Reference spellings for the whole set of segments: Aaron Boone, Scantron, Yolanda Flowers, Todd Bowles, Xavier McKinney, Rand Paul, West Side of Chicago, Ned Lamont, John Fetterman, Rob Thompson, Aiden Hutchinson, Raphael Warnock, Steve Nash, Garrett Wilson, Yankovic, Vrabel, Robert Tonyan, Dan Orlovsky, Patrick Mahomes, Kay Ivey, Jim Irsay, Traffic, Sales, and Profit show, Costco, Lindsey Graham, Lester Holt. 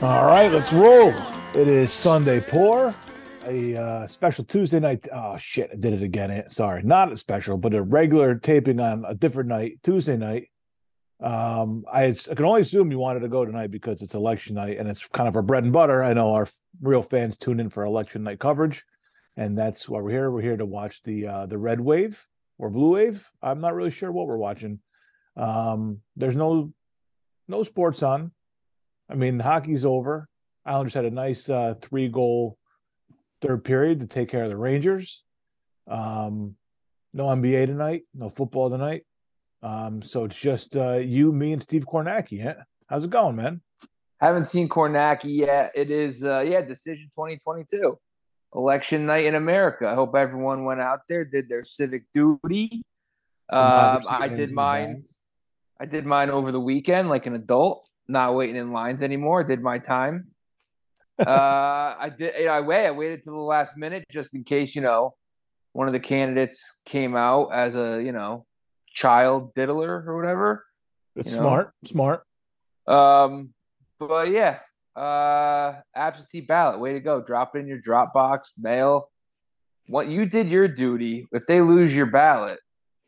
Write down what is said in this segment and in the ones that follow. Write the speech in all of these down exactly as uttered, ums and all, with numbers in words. All right, let's roll. It is Sunday Pour, a uh, special Tuesday night. Oh, shit, I did it again. Sorry, not a special, but a regular taping on a different night, Tuesday night. Um, I, I can only assume you wanted to go tonight because it's election night, and it's kind of our bread and butter. I know our real fans tune in for election night coverage, and that's why we're here. We're here to watch the uh, the red wave or blue wave. I'm not really sure what we're watching. Um, there's no no sports on. I mean, hockey's over. Islanders had a nice uh, three-goal third period to take care of the Rangers. Um, no N B A tonight. No football tonight. Um, so it's just uh, you, me, and Steve Kornacki. Yeah? How's it going, man? Haven't seen Kornacki yet. It is, uh, yeah, Decision twenty twenty-two. Election night in America. I hope everyone went out there, did their civic duty. Um, I did mine. I did mine over the weekend like an adult. Not waiting in lines anymore. Did my time. uh, I did. You know, I wait. I waited till the last minute just in case, you know, one of the candidates came out as a, you know, child diddler or whatever. It's smart, know. smart. Um, but yeah, uh, absentee ballot. Way to go. Drop it in your Dropbox, mail. What you did your duty. If they lose your ballot,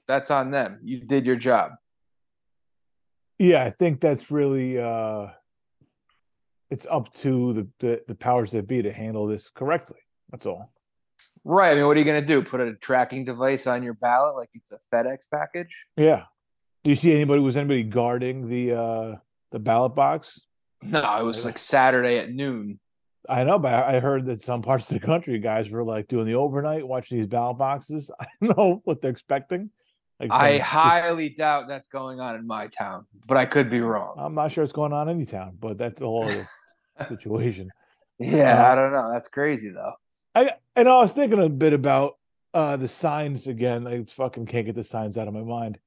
that's on them. You did your job. Yeah, I think that's really uh, it's up to the, the, the powers that be to handle this correctly. That's all. Right. I mean, what are you going to do? Put a tracking device on your ballot like it's a FedEx package? Yeah. Do you see anybody? Was anybody guarding the uh, the ballot box? No, it was like Saturday at noon. I know, but I heard that some parts of the country guys were like doing the overnight, watching these ballot boxes. I don't know what they're expecting. Like I highly just, doubt that's going on in my town, but I could be wrong. I'm not sure it's going on in any town, but that's a whole other situation. Yeah, uh, I don't know. That's crazy, though. I And I was thinking a bit about uh, the signs again. I fucking can't get the signs out of my mind.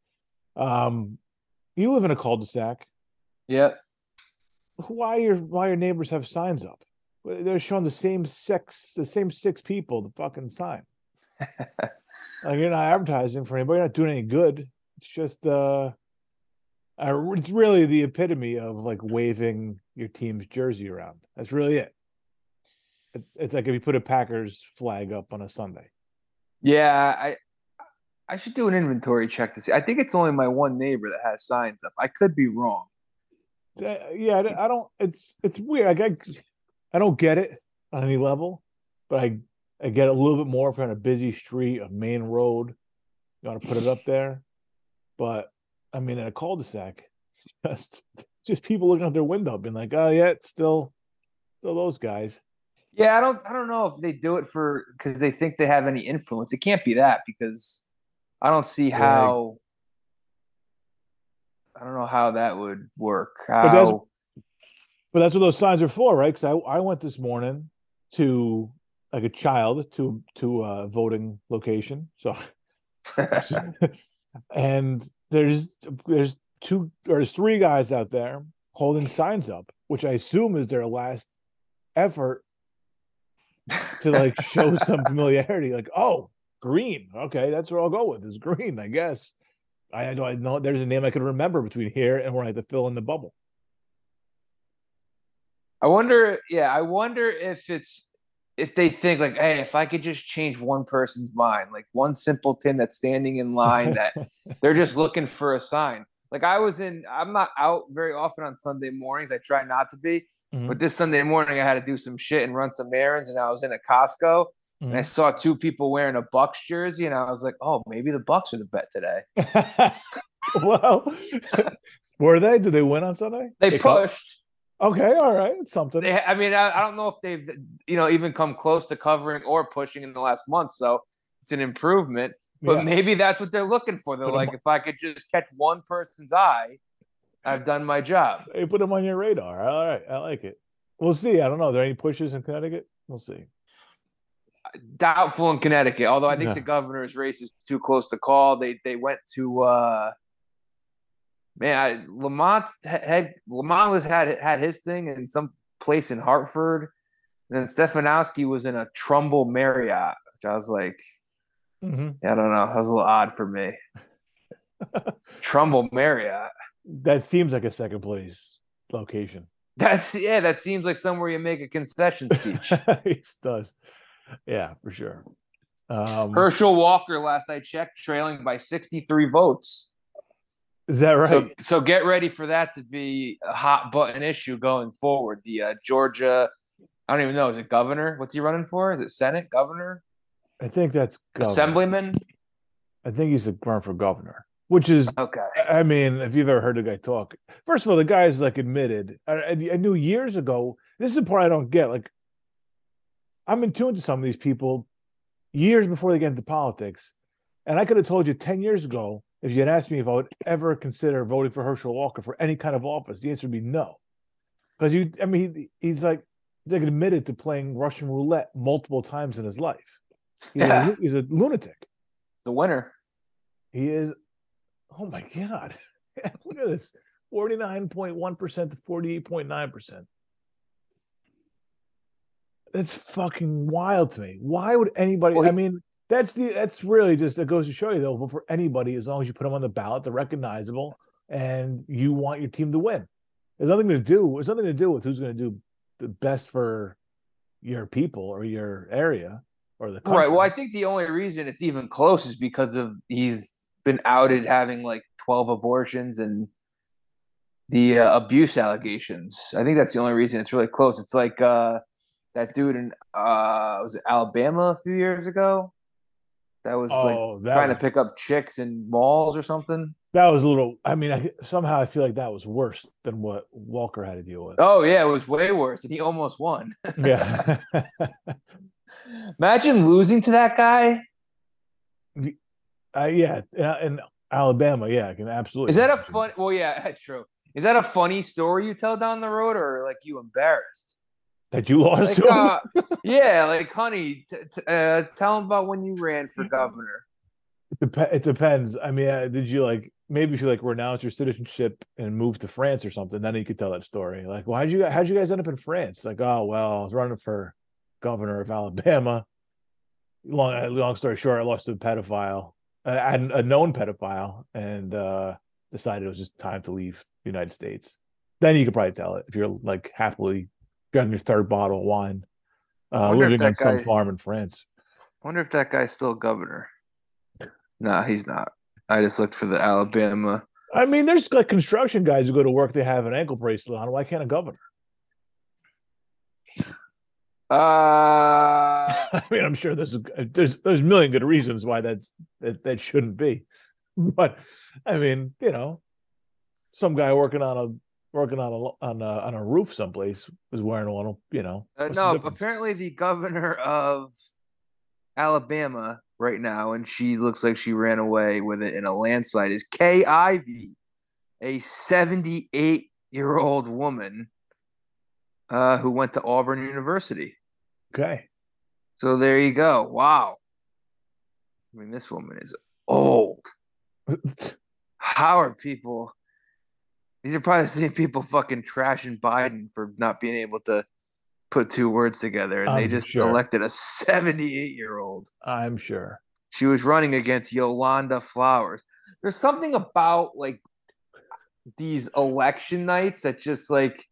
Um, you live in a cul-de-sac. Yep. Why your Why your neighbors have signs up? They're showing the same six, the same six people the fucking sign. Like, you're not advertising for anybody. You're not doing any good. It's just, uh, it's really the epitome of like waving your team's jersey around. That's really it. It's it's like if you put a Packers flag up on a Sunday. Yeah, I I should do an inventory check to see. I think it's only my one neighbor that has signs up. I could be wrong. Uh, yeah, I don't. It's it's weird. Like, I I don't get it on any level, but I. I get a little bit more if you're on a busy street, a main road. You want to put it up there. But, I mean, in a cul-de-sac, just, just people looking out their window being like, oh, yeah, it's still still those guys. Yeah, I don't I don't know if they do it for because they think they have any influence. It can't be that because I don't see like, how – I don't know how that would work. How, but, that's, but that's what those signs are for, right? Because I, I went this morning to – like a child to to a voting location. So, and there's there's two or there's three guys out there holding signs up, which I assume is their last effort to like show some familiarity. Like, oh, green. Okay, that's what I'll go with is green, I guess. I know I know there's a name I could remember between here and where I have to fill in the bubble. I wonder. Yeah, I wonder if it's. If they think like, hey, if I could just change one person's mind, like one simpleton that's standing in line that they're just looking for a sign. Like I was in, I'm not out very often on Sunday mornings. I try not to be, mm-hmm. but this Sunday morning I had to do some shit and run some errands. And I was in a Costco mm-hmm. and I saw two people wearing a Bucks jersey. And I was like, oh, maybe the Bucks are the bet today. Well, were they? Did they win on Sunday? They, they pushed. Caught- Okay, all right, it's something. They, I mean, I, I don't know if they've, you know, even come close to covering or pushing in the last month, so it's an improvement. But yeah. Maybe that's what they're looking for. They're put like, if I could just catch one person's eye, I've done my job. Hey, put them on your radar. All right, I like it. We'll see. I don't know. Are there any pushes in Connecticut? We'll see. Doubtful in Connecticut, although I think no. The governor's race is too close to call. They they went to. Uh, Man, I, Lamont had Lamont was had had his thing in some place in Hartford, and then Stefanowski was in a Trumbull Marriott, which I was like, mm-hmm. yeah, I don't know, that was a little odd for me. Trumbull Marriott. That seems like a second place location. That's yeah. That seems like somewhere you make a concession speech. It does. Yeah, for sure. Um, Herschel Walker, last I checked, trailing by sixty-three votes. Is that right? So, so get ready for that to be a hot button issue going forward. The uh, Georgia, I don't even know. Is it governor? What's he running for? Is it Senate, governor? I think that's governor. Assemblyman. I think he's a run for governor. Which is, okay. I mean, if you've ever heard a guy talk, first of all, the guy's like admitted. I, I knew years ago. This is the part I don't get. Like, I'm in tune to some of these people years before they get into politics, and I could have told you ten years ago if you had asked me if I would ever consider voting for Herschel Walker for any kind of office, the answer would be no, because you. I mean, he, he's like, they like admitted to playing Russian roulette multiple times in his life. He's, yeah. a, he's a lunatic. The winner. He is. Oh, my God. Look at this. forty-nine point one percent to forty-eight point nine percent. That's fucking wild to me. Why would anybody? Well, he, I mean, that's the that's really just, it goes to show you, though, but for anybody, as long as you put them on the ballot, they're recognizable, and you want your team to win. There's nothing to do. It's nothing to do with who's going to do the best for your people or your area or the country. Right. Well, I think the only reason it's even close is because of he's been outed having like twelve abortions and the uh, abuse allegations. I think that's the only reason it's really close. It's like uh, that dude in uh, was it Alabama a few years ago that was oh, like that trying was, to pick up chicks in malls or something. That was a little. I mean, I, somehow I feel like that was worse than what Walker had to deal with. Oh yeah, it was way worse, and he almost won. Yeah. Imagine losing to that guy. The, Uh, yeah, in Alabama, yeah, I can absolutely. Is that a fun? Well, yeah, that's true. Is that a funny story you tell down the road, or like you embarrassed that you lost? Like, to uh, yeah, like honey, t- t- uh, tell them about when you ran for governor. It, dep- it depends. I mean, uh, did you like maybe if you like renounce your citizenship and move to France or something? Then you could tell that story. Like, why did you how'd you guys end up in France? Like, oh well, I was running for governor of Alabama. Long long story short, I lost to a pedophile. I had a known pedophile and uh, decided it was just time to leave the United States. Then you could probably tell it if you're like happily grabbing your third bottle of wine, uh, living on guy, some farm in France. I wonder if that guy's still governor. Nah, he's not. I just looked for the Alabama. I mean, there's like construction guys who go to work, they have an ankle bracelet on. Why can't a governor? Uh, I mean, I'm sure there's there's there's a million good reasons why that's that, that shouldn't be, but I mean, you know, some guy working on a working on a on a, on a roof someplace was wearing one. You know, uh, no. The apparently, the governor of Alabama right now, and she looks like she ran away with it in a landslide, is Kay Ivey, a seventy-eight year old woman uh, who went to Auburn University. Okay. So there you go. Wow. I mean, this woman is old. How are people? These are probably the same people fucking trashing Biden for not being able to put two words together. And I'm they just sure. elected a seventy-eight year old. I'm sure. She was running against Yolanda Flowers. There's something about like these election nights that just like,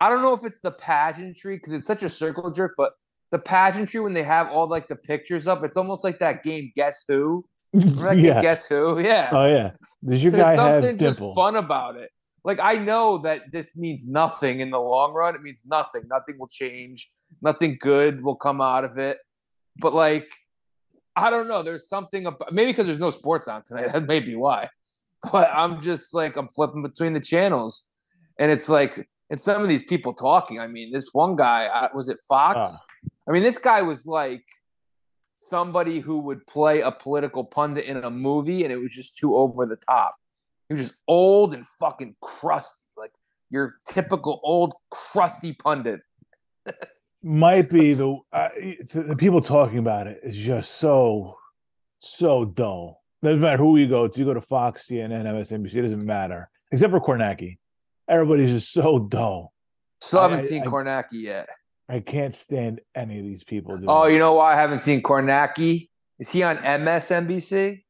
I don't know if it's the pageantry because it's such a circle jerk, but the pageantry when they have all like the pictures up, it's almost like that game Guess Who. Remember that yeah. game Guess Who? Yeah. Oh yeah. Does your guy have something just dimple? Fun about it? Like I know that this means nothing in the long run. It means nothing. Nothing will change. Nothing good will come out of it. But like, I don't know. There's something about maybe because there's no sports on tonight. That may be why. But I'm just like I'm flipping between the channels, and it's like. And some of these people talking, I mean, this one guy, was it Fox? Uh, I mean, this guy was like somebody who would play a political pundit in a movie, and it was just too over the top. He was just old and fucking crusty, like your typical old crusty pundit. Might be the, uh, the people talking about it is just so, so dull. Doesn't matter who you go to. You go to Fox, C N N, M S N B C, it doesn't matter. Except for Kornacki. Everybody's just so dull. Still haven't I, seen I, Kornacki yet. I can't stand any of these people. Oh, you know why I haven't seen Kornacki? Is he on M S N B C?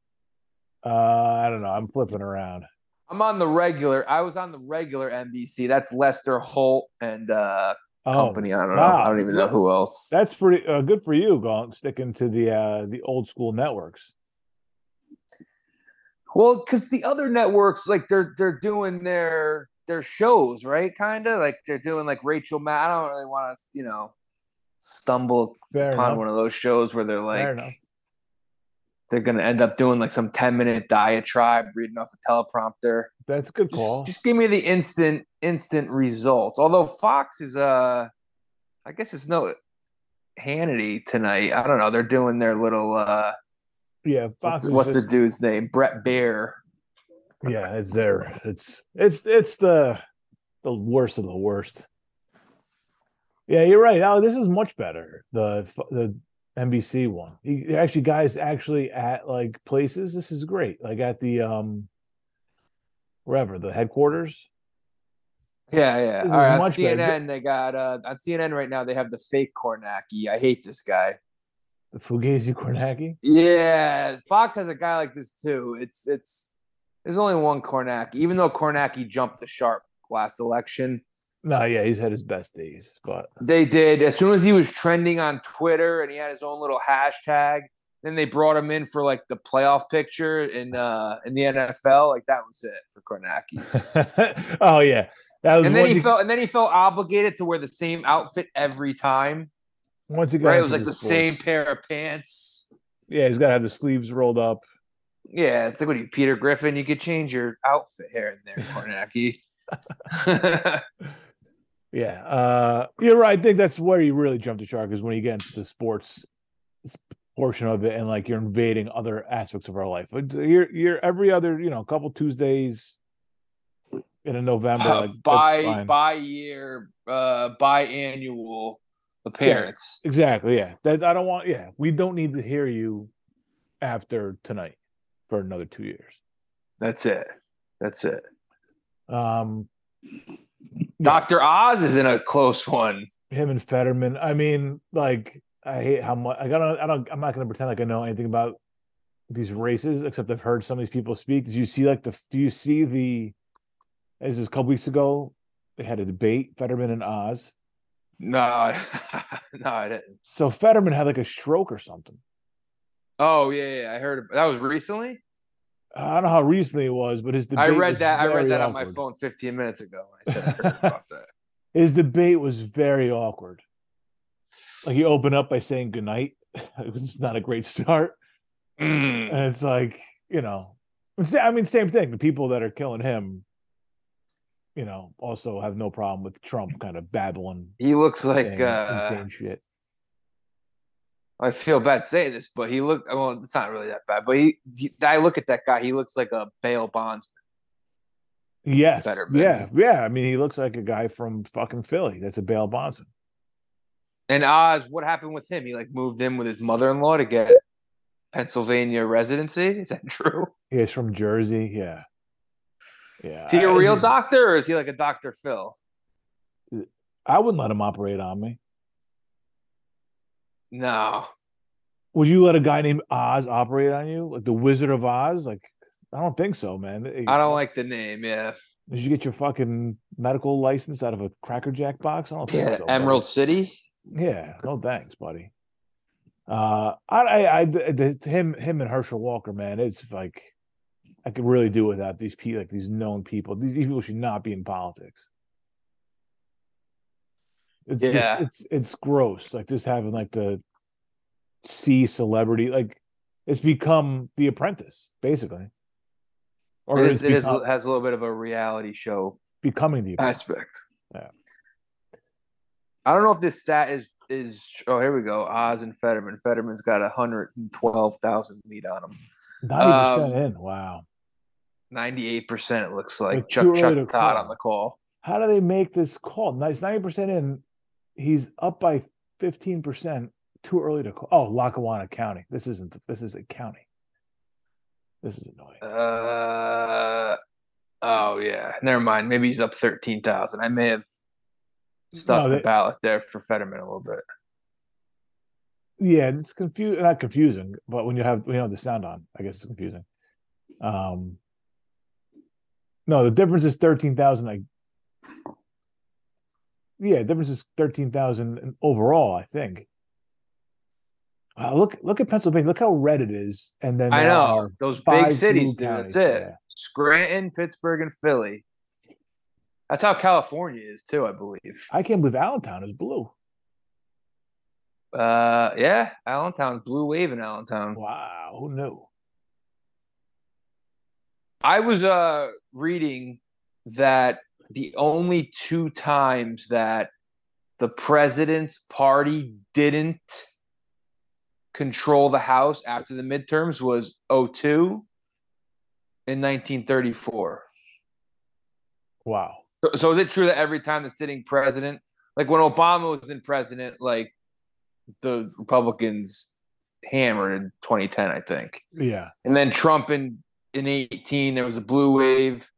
Uh, I don't know. I'm flipping around. I'm on the regular. I was on the regular N B C. That's Lester Holt and uh, oh, company. I don't wow. know. I don't even know who else. That's pretty uh, good for you, Gonk, sticking to the uh, the old school networks. Well, because the other networks, like they're they're doing their their shows, right? Kind of like they're doing like Rachel Maddow. I don't really want to, you know, stumble Fair upon enough. One of those shows where they're like they're going to end up doing like some ten minute diatribe reading off a teleprompter. That's a good call. Just, just give me the instant instant results. Although Fox is uh I guess it's no Hannity tonight. I don't know. They're doing their little uh yeah, Fox. What's, what's the dude's name? Brett Baer. Yeah, it's there. It's it's it's the the worst of the worst. Yeah, you're right. Oh, this is much better. The the N B C one. You, actually, guys, actually at like places. This is great. Like at the um, wherever the headquarters. Yeah, yeah. This All right, on C N N, better. They got uh, on C N N right now. They have the fake Kornacki. I hate this guy. The Fugazi Kornacki? Yeah. Fox has a guy like this too. It's it's there's only one Kornacki, even though Kornacki jumped the shark last election. No, yeah, he's had his best days. But they did. As soon as he was trending on Twitter and he had his own little hashtag, then they brought him in for like the playoff picture in uh in the N F L. Like that was it for Kornacki. Oh yeah. That was and then he you... felt and then he felt obligated to wear the same outfit every time. Once again, right, it was like the sports. Same pair of pants. Yeah, he's got to have the sleeves rolled up. Yeah, it's like, what are you, Peter Griffin? You could change your outfit here and there, Kornacki. Yeah, uh, you're right. I think that's where you really jump the shark is when you get into the sports portion of it, and like you're invading other aspects of our life. You're you're every other, you know, couple Tuesdays in a November uh, like, by by year, uh, biannual. Appearance. Yeah, exactly. Yeah. That I don't want. Yeah. We don't need to hear you after tonight for another two years. That's it. That's it. Um, Doctor Yeah. Oz is in a close one. Him and Fetterman. I mean, like, I hate how much I got. I don't, I'm not going to pretend like I know anything about these races, except I've heard some of these people speak. Did you see, like, the, do you see the, as this a couple weeks ago, they had a debate, Fetterman and Oz. No, no, I didn't. So Fetterman had like a stroke or something. Oh yeah, yeah. I heard that was recently. I don't know how recently it was, but his debate. I read that. I read that awkward. On my phone fifteen minutes ago. I said I heard about that. His debate was very awkward. Like he opened up by saying goodnight. It was not a great start. Mm. And it's like, you know, I mean, same thing. The people that are killing him, you know, also have no problem with Trump kind of babbling. He looks like saying, uh, insane shit. I feel bad saying this, but he looked. Well, it's not really that bad, but he, he. I look at that guy. He looks like a bail bondsman. Yes. Better, yeah. Yeah. I mean, he looks like a guy from fucking Philly. That's a bail bondsman. And Oz, what happened with him? He like moved in with his mother-in-law to get Pennsylvania residency. Is that true? He's from Jersey. Yeah. Yeah, is he a I, real doctor, or is he like a Doctor Phil? I wouldn't let him operate on me. No. Would you let a guy named Oz operate on you? Like the Wizard of Oz? Like, I don't think so, man. I don't like the name, yeah. Did you get your fucking medical license out of a Cracker Jack box? I don't think yeah, so. Emerald buddy. City? Yeah, no thanks, buddy. Uh, I, I, I the, him, him and Herschel Walker, man, it's like... I could really do without these people, like these known people. These, these people should not be in politics. It's yeah. just, it's it's gross. Like just having like the C celebrity, like it's become The Apprentice, basically. Or it, is, it become, is, has a little bit of a reality show becoming the Apprentice. Aspect. Yeah. I don't know if this stat is is. Oh, here we go. Oz and Fetterman. Fetterman's got a hundred and twelve thousand lead on him. ninety percent um, in. Wow. ninety-eight percent it looks like. like Chuck Chuck Todd call. On the call. How do they make this call? Nice, ninety percent in. He's up by fifteen percent. Too early to call. Oh, Lackawanna County. This isn't this is a county. This is annoying. Uh oh yeah. Never mind. Maybe he's up thirteen thousand. I may have stuffed no, they, the ballot there for Fetterman a little bit. Yeah, it's confusing. Not confusing, but when you have, you know, the sound on, I guess it's confusing. Um, No, the difference is thirteen thousand. Like, yeah, the difference is thirteen thousand overall, I think. Uh, look look at Pennsylvania. Look how red it is. And then I know. Those big cities, dude. That's it. Yeah. Scranton, Pittsburgh, and Philly. That's how California is, too, I believe. I can't believe Allentown is blue. Uh, yeah, Allentown. Blue wave in Allentown. Wow, who knew? I was uh, reading that the only two times that the president's party didn't control the House after the midterms was oh two in nineteen thirty-four. Wow. So, so is it true that every time the sitting president, like when Obama was in president, like the Republicans hammered in twenty ten, I think. Yeah. And then Trump in, in eighteen, there was a blue wave.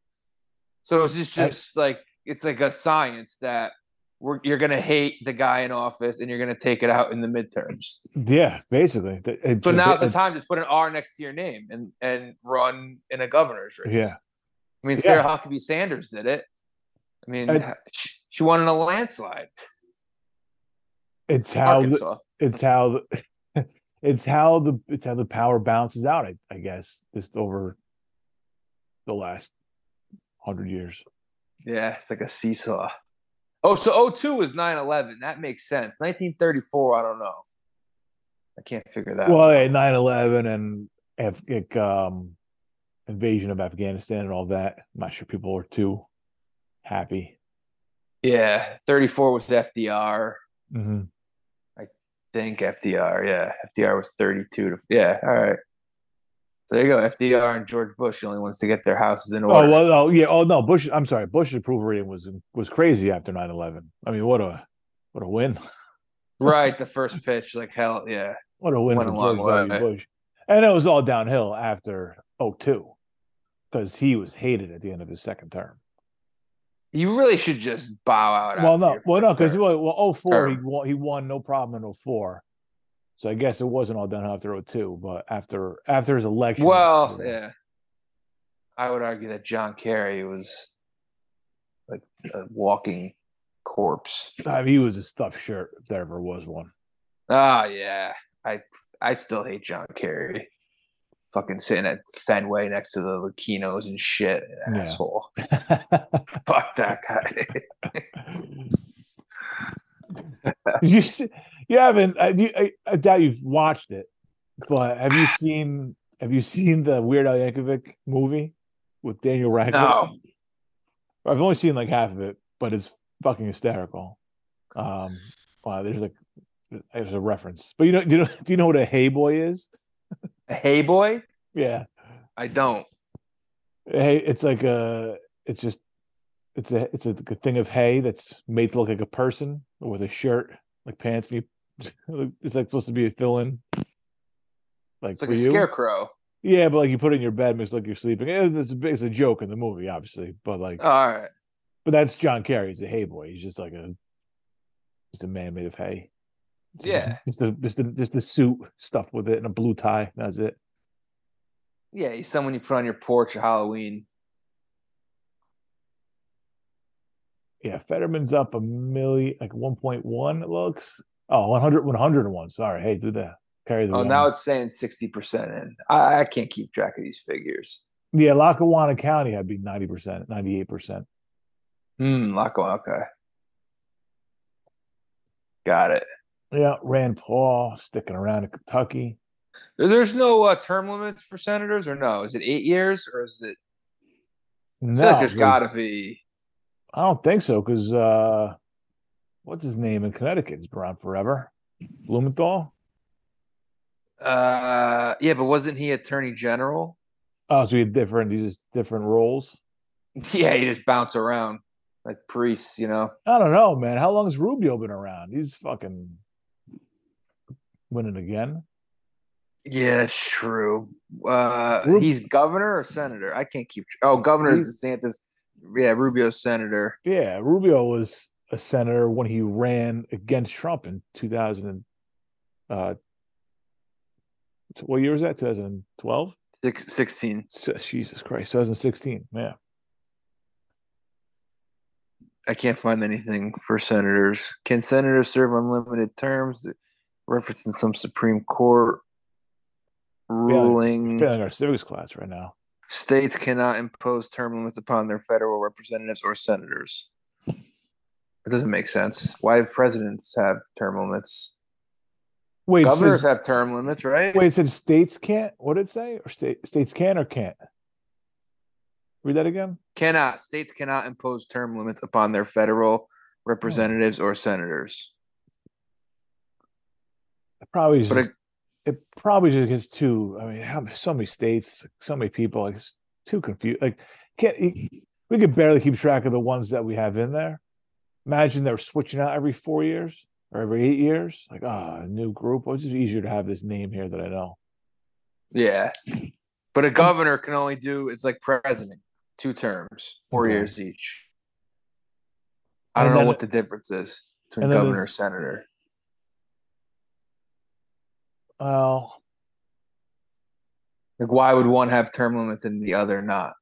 So it's just, just like, it's like a science that we're, you're going to hate the guy in office and you're going to take it out in the midterms. Yeah, basically. It's, so now's the time to put an R next to your name and, and run in a governor's race. Yeah. I mean, Sarah yeah. Huckabee Sanders did it. I mean, I, she, she won in a landslide. It's how the, it's how the, it's how the it's how the power balances out. I, I guess just over the last hundred years. Yeah, it's like a seesaw. Oh, so oh two was nine eleven. That makes sense. nineteen thirty-four. I don't know. I can't figure that. Well, yeah, nine eleven and Af- like, um, invasion of Afghanistan and all that. I'm not sure people are too happy. Yeah, thirty-four was F D R. Mm-hmm. Think F D R, yeah. F D R was thirty-two to, yeah, all right. So there you go. F D R and George Bush, the only ones to get their houses in order. Oh, well, oh, yeah. Oh, no, Bush, I'm sorry. Bush's approval rating was was crazy after nine eleven. I mean, what a what a win. Right, the first pitch, like hell, yeah. What a win for George W. Bush. And it was all downhill after oh two because he was hated at the end of his second term. You really should just bow out. Well, no, well, no, because well, oh four he won, he won no problem in oh four, so I guess it wasn't all done after oh two, but after after his election. Well, yeah, I would argue that John Kerry was like a walking corpse. I mean, he was a stuffed shirt if there ever was one. Oh, yeah, I I still hate John Kerry. Fucking sitting at Fenway next to the Lucchinos and shit, yeah. Asshole. Fuck that guy. you, you haven't. I, I, I doubt you've watched it, but have you seen? Have you seen the Weird Al Yankovic movie with Daniel Radcliffe? No, I've only seen like half of it, but it's fucking hysterical. Um, wow, there's like there's a reference, but you know, do you know, do you know what a hay boy is? A hay boy? Yeah. I don't. Hey, it's like a, it's just, it's a, it's a, a thing of hay that's made to look like a person with a shirt, like pants. And you, it's like supposed to be a fill-in. Like it's like for a you. Scarecrow. Yeah, but like you put it in your bed, makes it like you're sleeping. It's, it's, a, it's a joke in the movie, obviously, but like. All right. But that's John Kerry. He's a hay boy. He's just like a, he's a man made of hay. Yeah, just the just the just the suit stuff with it and a blue tie. That's it. Yeah, he's someone you put on your porch at Halloween. Yeah, Fetterman's up a million, like one point one. It looks oh one hundred, one hundred one. Sorry, hey, do that. Carry the. Oh, one. Now it's saying sixty percent in. I, I can't keep track of these figures. Yeah, Lackawanna County, I'd be ninety percent, ninety eight percent. Hmm, Lackawanna. Okay, got it. Yeah, Rand Paul sticking around in Kentucky. There's no uh, term limits for senators, or no? Is it eight years, or is it? No, I feel like there's got to be. I don't think so, because uh, what's his name in Connecticut has been around forever, Blumenthal. Uh, yeah, but wasn't he Attorney General? Oh, so he had different, he just different roles. Yeah, he just bounced around like priests, you know. I don't know, man. How long has Rubio been around? He's fucking. Winning again? Yeah, it's true. Uh, he's governor or senator? I can't keep. Oh, governor he's, DeSantis. Yeah, Rubio's senator. Yeah, Rubio was a senator when he ran against Trump in two thousand. Uh, what year was that? twenty twelve? Six, sixteen. So, Jesus Christ, twenty sixteen. Yeah. I can't find anything for senators. Can senators serve unlimited terms? Referencing some Supreme Court ruling. We're in our civics class right now. States cannot impose term limits upon their federal representatives or senators. It doesn't make sense. Why do presidents have term limits? Wait, governors so have term limits, right? Wait, it said states can't. What did it say? Or state, states can or can't? Read that again. Cannot. States cannot impose term limits upon their federal representatives oh. or senators. It probably just, it, it probably just gets too. I mean, how, so many states, so many people. Like, it's too confused. Like, can't we could barely keep track of the ones that we have in there. Imagine they're switching out every four years or every eight years. Like, ah, oh, a new group. It's just easier to have this name here that I know. Yeah. But a governor can only do, it's like president, two terms, four okay. years each. I and don't then, know what the difference is between governor and senator. Well. Like, why would one have term limits and the other not?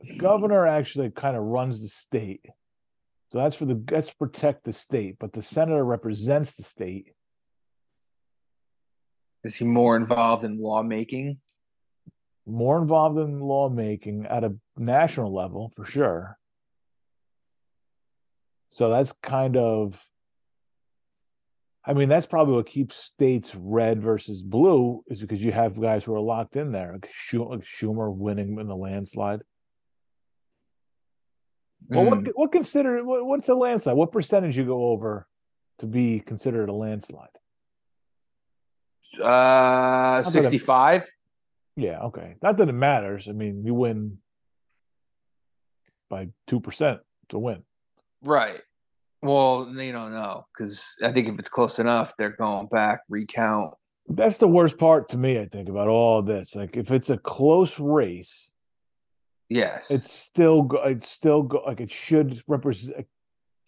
The governor actually kind of runs the state. So that's for the that's protect the state, but the senator represents the state. Is he more involved in lawmaking? More involved in lawmaking at a national level for sure. So that's kind of, I mean, that's probably what keeps states red versus blue is because you have guys who are locked in there, like Schumer winning in the landslide. Well, mm. what what consider what, what's a landslide? What percentage you go over to be considered a landslide? Uh, sixty-five. It, yeah, okay. Not that it matters. I mean, you win by two percent to win. Right. Well, they don't know because I think if it's close enough, they're going back recount. That's the worst part to me. I think about all of this. Like, if it's a close race. Yes, it's still it's still like it should represent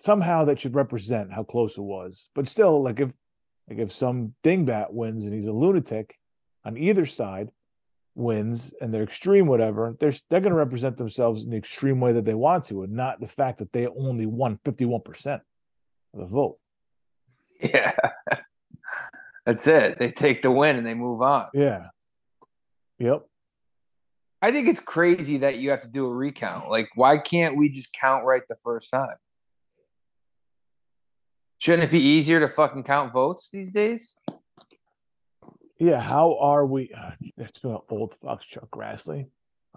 somehow that should represent how close it was. But still, like if like if some dingbat wins and he's a lunatic on either side wins and they're extreme, whatever, they're they're going to represent themselves in the extreme way that they want to, and not the fact that they only won fifty-one percent of the vote. Yeah, that's it. They take the win and they move on. Yeah. Yep. I think it's crazy that you have to do a recount. Like, why can't we just count right the first time? Shouldn't it be easier to fucking count votes these days? Yeah, how are we? It's been an old fuck, Chuck Grassley,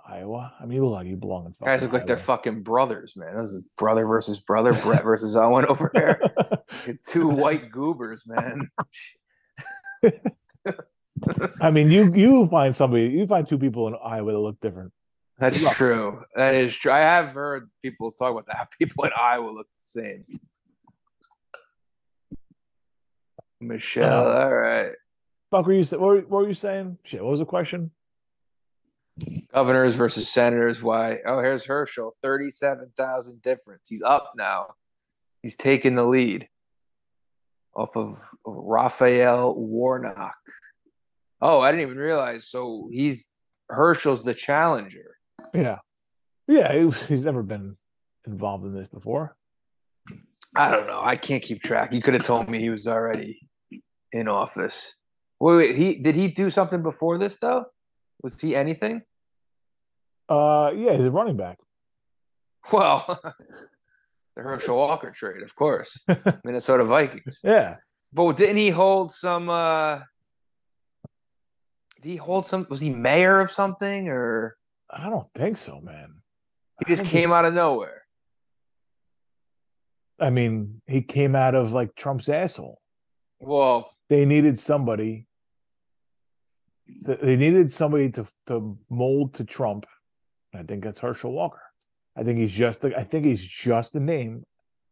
Iowa. I mean, you look like you belong in fucking Guys look like Iowa. They're fucking brothers, man. This is brother versus brother, Brett versus Owen over there. Two white goobers, man. I mean, you you find somebody, you find two people in Iowa that look different. That's yeah. true. That is true. I have heard people talk about that. People in Iowa look the same. Michelle, uh, all right. Fuck, were you what were, what were you saying? Shit, what was the question? Governors versus senators. Why? Oh, here's Herschel. Thirty-seven thousand difference. He's up now. He's taking the lead off of Raphael Warnock. Oh, I didn't even realize. So he's Herschel's the challenger. Yeah, yeah. He, he's never been involved in this before. I don't know. I can't keep track. You could have told me he was already in office. Wait, wait. He did he do something before this though? Was he anything? Uh, yeah, he's a running back. Well, the Herschel Walker trade, of course, Minnesota Vikings. Yeah, but didn't he hold some? Uh, Did he hold some? Was he mayor of something? Or I don't think so, man. He just came he, out of nowhere. I mean, he came out of like Trump's asshole. Well, they needed somebody. To, they needed somebody to to mold to Trump. I think that's Herschel Walker. I think he's just. I think he's just a name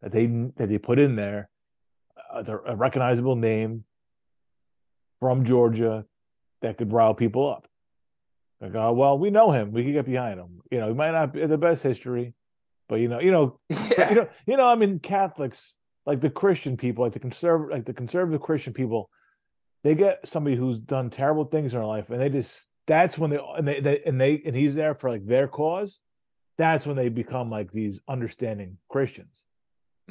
that they that they put in there, a, a recognizable name from Georgia. That could rile people up. Like, oh well, we know him. We can get behind him. You know, he might not be the best history, but you know, you know, yeah. you know, you know. I mean, Catholics, like the Christian people, like the conservative, like the conservative Christian people, they get somebody who's done terrible things in their life, and they just that's when they and they, they and they and he's there for like their cause. that's when they become like these understanding Christians.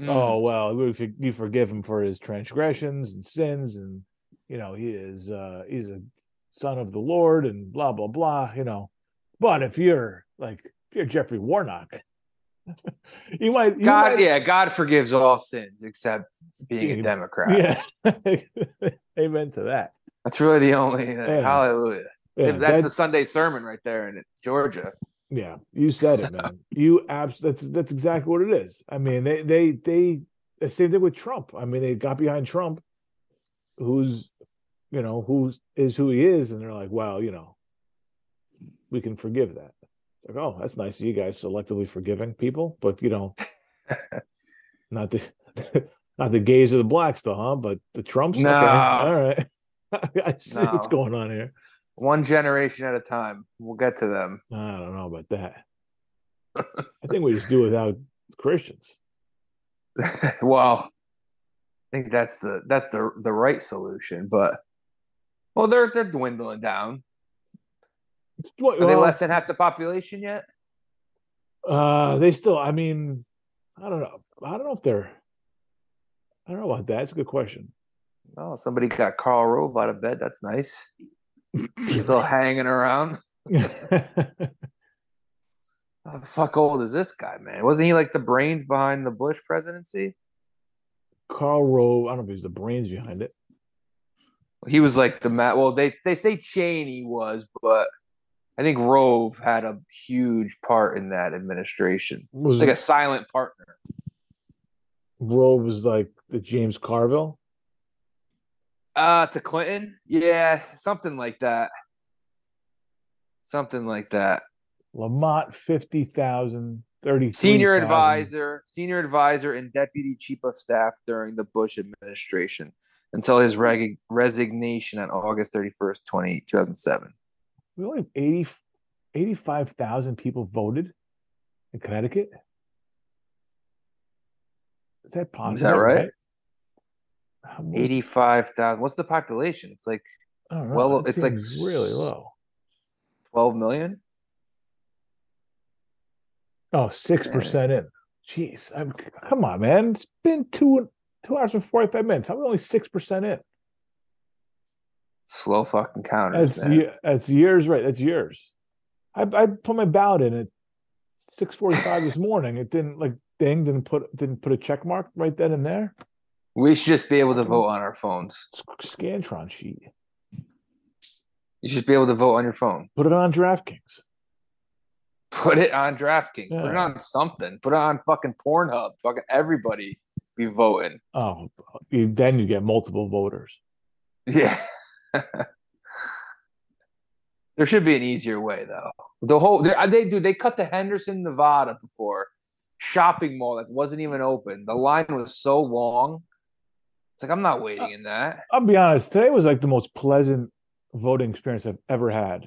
Mm. Oh, well, you forgive him for his transgressions and sins, and, you know, he is uh, he's a son of the Lord and blah, blah, blah, you know. But if you're like, if you're Jeffrey Warnock, you might. You God, might, yeah, God forgives all sins except being yeah, a Democrat. Yeah. Amen to that. That's really the only thing. Yeah. Hallelujah. Yeah, that's, that's a Sunday sermon right there in Georgia. Yeah, you said it, man. You abs- that's that's exactly what it is. I mean, they they they the same thing with Trump. I mean, they got behind Trump, who's, you know, who's is who he is, and they're like, well, you know, we can forgive that. Like, oh, that's nice of you guys selectively forgiving people, but you know, not the not the gays or the blacks, though, huh? But the Trumps. No, okay, all right. I see no. what's going on here. One generation at a time. We'll get to them. I don't know about that. I think we just do without Christians. Well, I think that's the that's the the right solution. But well, they're they're dwindling down. What, Are well, they less than half the population yet? Uh, they still. I mean, I don't know. I don't know if they're. I don't know about that. It's a good question. Oh, somebody got Karl Rove out of bed. That's nice. Still hanging around. How the fuck old is this guy, man? Wasn't he like the brains behind the Bush presidency? Karl Rove, I don't know if he was the brains behind it. He was like the mat. Well, they they say Cheney was, but I think Rove had a huge part in that administration. Was it's like it? a silent partner. Rove was like the James Carville. Uh, to Clinton? Yeah, something like that. Something like that. Lamont, fifty thousand, thirty. Senior advisor, senior advisor and deputy chief of staff during the Bush administration until his reg- resignation on August thirty-first, two thousand seven. We only have eighty, eighty-five thousand people voted in Connecticut. Is that possible? Is that right? right? eighty-five thousand. What's the population? It's like, well, it's like really low. twelve million? Oh, six percent man. in. Jeez. I'm, come on, man. It's been two, two hours and forty-five minutes. How are we only six percent in? Slow fucking counters, that's, man. That's yours, right? That's yours. I, I put my ballot in at six forty-five this morning. It didn't, like, ding, didn't put, didn't put a check mark right then and there. We should just be able to vote on our phones. Scantron sheet. You should be able to vote on your phone. Put it on DraftKings. Put it on DraftKings. Yeah. Put it on something. Put it on fucking Pornhub. Fucking everybody be voting. Oh, then you get multiple voters. Yeah. There should be an easier way, though. The whole they do. They cut the Henderson, Nevada, before shopping mall that wasn't even open. The line was so long. It's like, I'm not waiting in that. I'll be honest. Today was like the most pleasant voting experience I've ever had.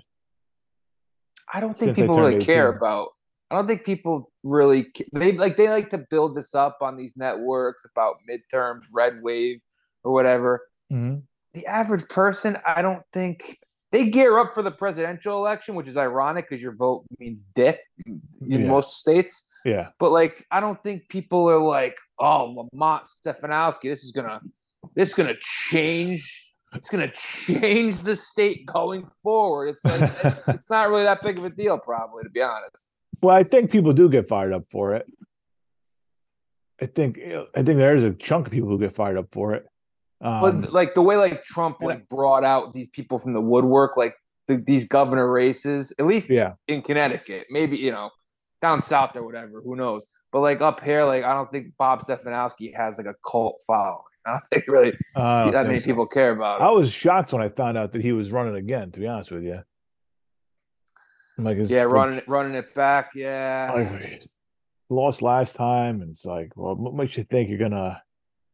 I don't think people really care about. I don't think people really they like they like to build this up on these networks about midterms, red wave, or whatever. Mm-hmm. The average person, I don't think they gear up for the presidential election, which is ironic because your vote means dick in yeah. most states. Yeah, but like, I don't think people are like, "Oh, Lamont Stefanowski, this is gonna." This is gonna change. It's gonna change the state going forward. It's like it's not really that big of a deal, probably, to be honest. Well, I think people do get fired up for it. I think I think there's a chunk of people who get fired up for it. Um, but like the way like Trump like brought out these people from the woodwork, like the, these governor races, at least yeah. in Connecticut, maybe you know down south or whatever, who knows? But like up here, like I don't think Bob Stefanowski has like a cult following. I don't think really uh, that think many so. people care about it. I was shocked when I found out that he was running again, to be honest with you. I'm like, yeah, running it, running it back. Yeah. Like, lost last time. And it's like, well, what makes you think you're going to.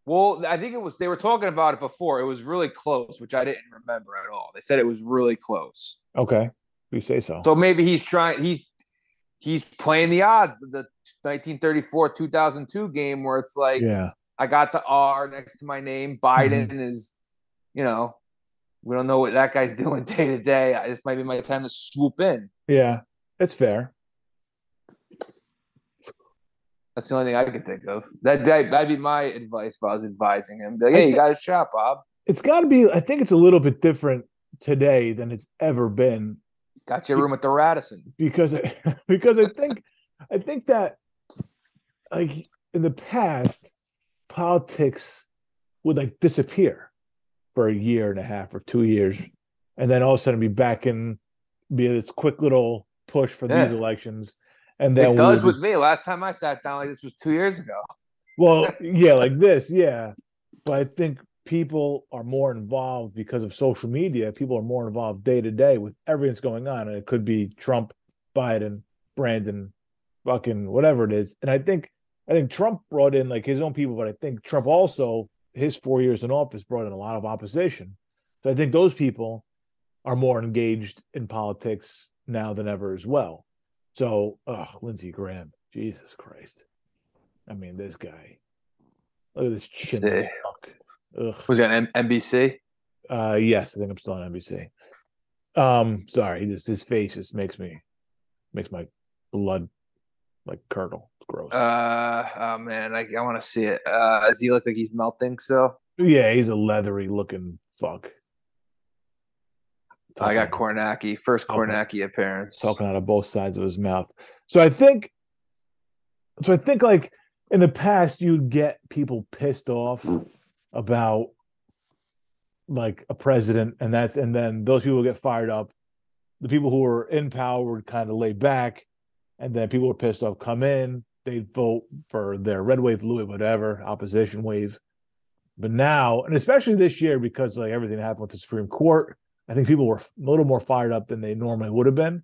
Well, I think it was, they were talking about it before. It was really close, which I didn't remember at all. They said it was really close. Okay. You say so. So maybe he's trying, he's, he's playing the odds. The nineteen thirty-four, two thousand two game where it's like, yeah. I got the R next to my name. Biden mm-hmm. is, you know, we don't know what that guy's doing day to day. This might be my time to swoop in. Yeah, that's fair. That's the only thing I could think of. That that'd be my advice if I was advising him. Like, hey, you got a shot, Bob. It's got to be. I think it's a little bit different today than it's ever been. Got your room at the Radisson because because I think I think that like in the past, politics would like disappear for a year and a half or two years, and then all of a sudden be back in, be this quick little push for yeah. these elections. And then it does we'll just, with me. Last time I sat down like this was two years ago. Well, yeah, like this, yeah. But I think people are more involved because of social media. People are more involved day to day with everything that's going on, and it could be Trump, Biden, Brandon, fucking whatever it is. And I think, I think Trump brought in like his own people, but I think Trump also, his four years in office brought in a lot of opposition. So I think those people are more engaged in politics now than ever as well. So, oh, Lindsey Graham, Jesus Christ! I mean, this guy. Look at this chin. Was he on M- N B C? Uh, yes, I think I'm still on N B C. Um, sorry, just his face just makes me makes my blood like curdle. It's gross. Uh, oh man, I I want to see it. Uh, does he look like he's melting still? Yeah, he's a leathery looking fuck. I got Kornacki, first Kornacki appearance. Talking out of both sides of his mouth. So I think, so I think like in the past, you'd get people pissed off about like a president, and that's, and then those people get fired up. The people who were in power would kind of lay back, and then people were pissed off, come in, they'd vote for their red wave, blue wave, whatever, opposition wave. But now, and especially this year, because like everything happened with the Supreme Court, I think people were a little more fired up than they normally would have been.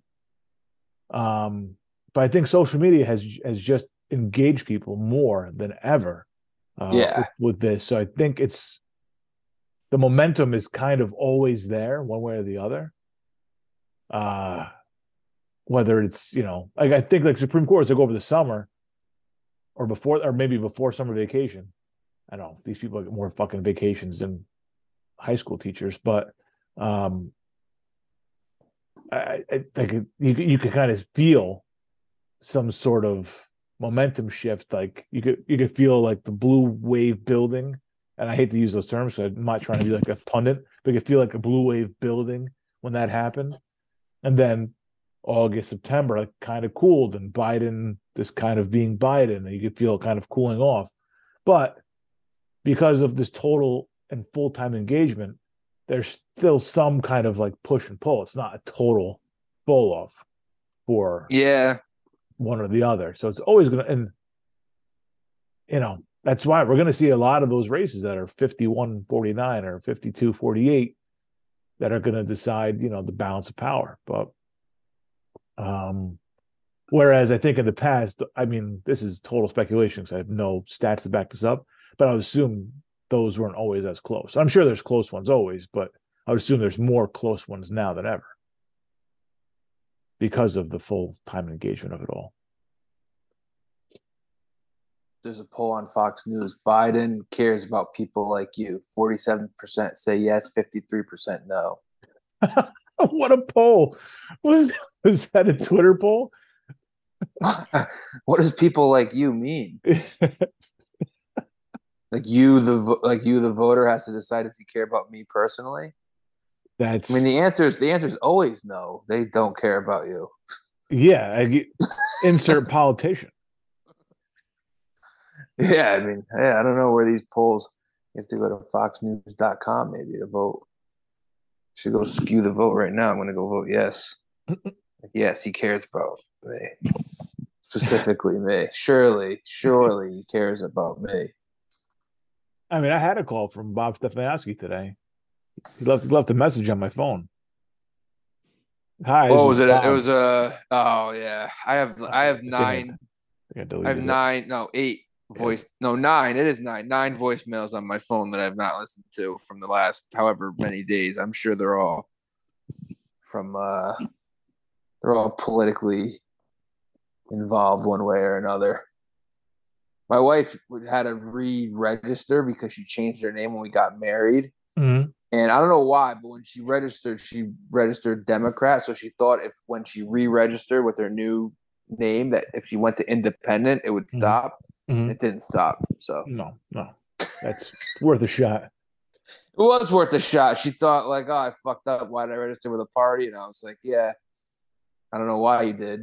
Um, but I think social media has has just engaged people more than ever uh, yeah. with, with this. So I think it's the momentum is kind of always there one way or the other. Uh, whether it's, you know, like I think like Supreme Court is like over the summer or before, or maybe before summer vacation. I don't know. These people get more fucking vacations than high school teachers, but Um, I, I think you you could kind of feel some sort of momentum shift. Like you could you could feel like the blue wave building, and I hate to use those terms, so I'm not trying to be like a pundit, but you could feel like a blue wave building when that happened. And then August, September, like kind of cooled, and Biden just kind of being Biden, and you could feel kind of cooling off. But because of this total and full time engagement, there's still some kind of like push and pull. It's not a total pull off for yeah one or the other. So it's always going to, and you know, that's why we're going to see a lot of those races that are fifty-one forty-nine or fifty-two forty-eight that are going to decide, you know, the balance of power. But um, whereas I think in the past, I mean, this is total speculation because I have no stats to back this up, but I would assume those weren't always as close. I'm sure there's close ones always, but I would assume there's more close ones now than ever because of the full-time engagement of it all. There's a poll on Fox News. Biden cares about people like you. forty-seven percent say yes, fifty-three percent no. What a poll. Was, was that a Twitter poll? What does people like you mean? Like you, the like you, the voter has to decide, does he care about me personally? That's. I mean, the answer is the answer is always no. They don't care about you. Yeah, I, insert politician. Yeah, I mean, yeah, I don't know where these polls. You have to go to fox news dot com maybe to vote. Should go skew the vote right now. I'm going to go vote yes. Yes, he cares about me, specifically me. Surely, surely he cares about me. I mean, I had a call from Bob Stefanowski today. He left, left a message on my phone. Hi. What was it? Bob. It was a. Oh yeah, I have I have nine. I, I have nine. No, eight voice. Yeah. No, nine. It is nine. Nine voicemails on my phone that I've not listened to from the last however many days. I'm sure they're all from. Uh, they're all politically involved one way or another. My wife had to re-register because she changed her name when we got married. Mm-hmm. And I don't know why, but when she registered, she registered Democrat. So she thought if when she re-registered with her new name that if she went to independent, it would stop. Mm-hmm. It didn't stop. So no, no, that's worth a shot. It was worth a shot. She thought like, oh, I fucked up. Why did I register with a party? And I was like, yeah, I don't know why you did.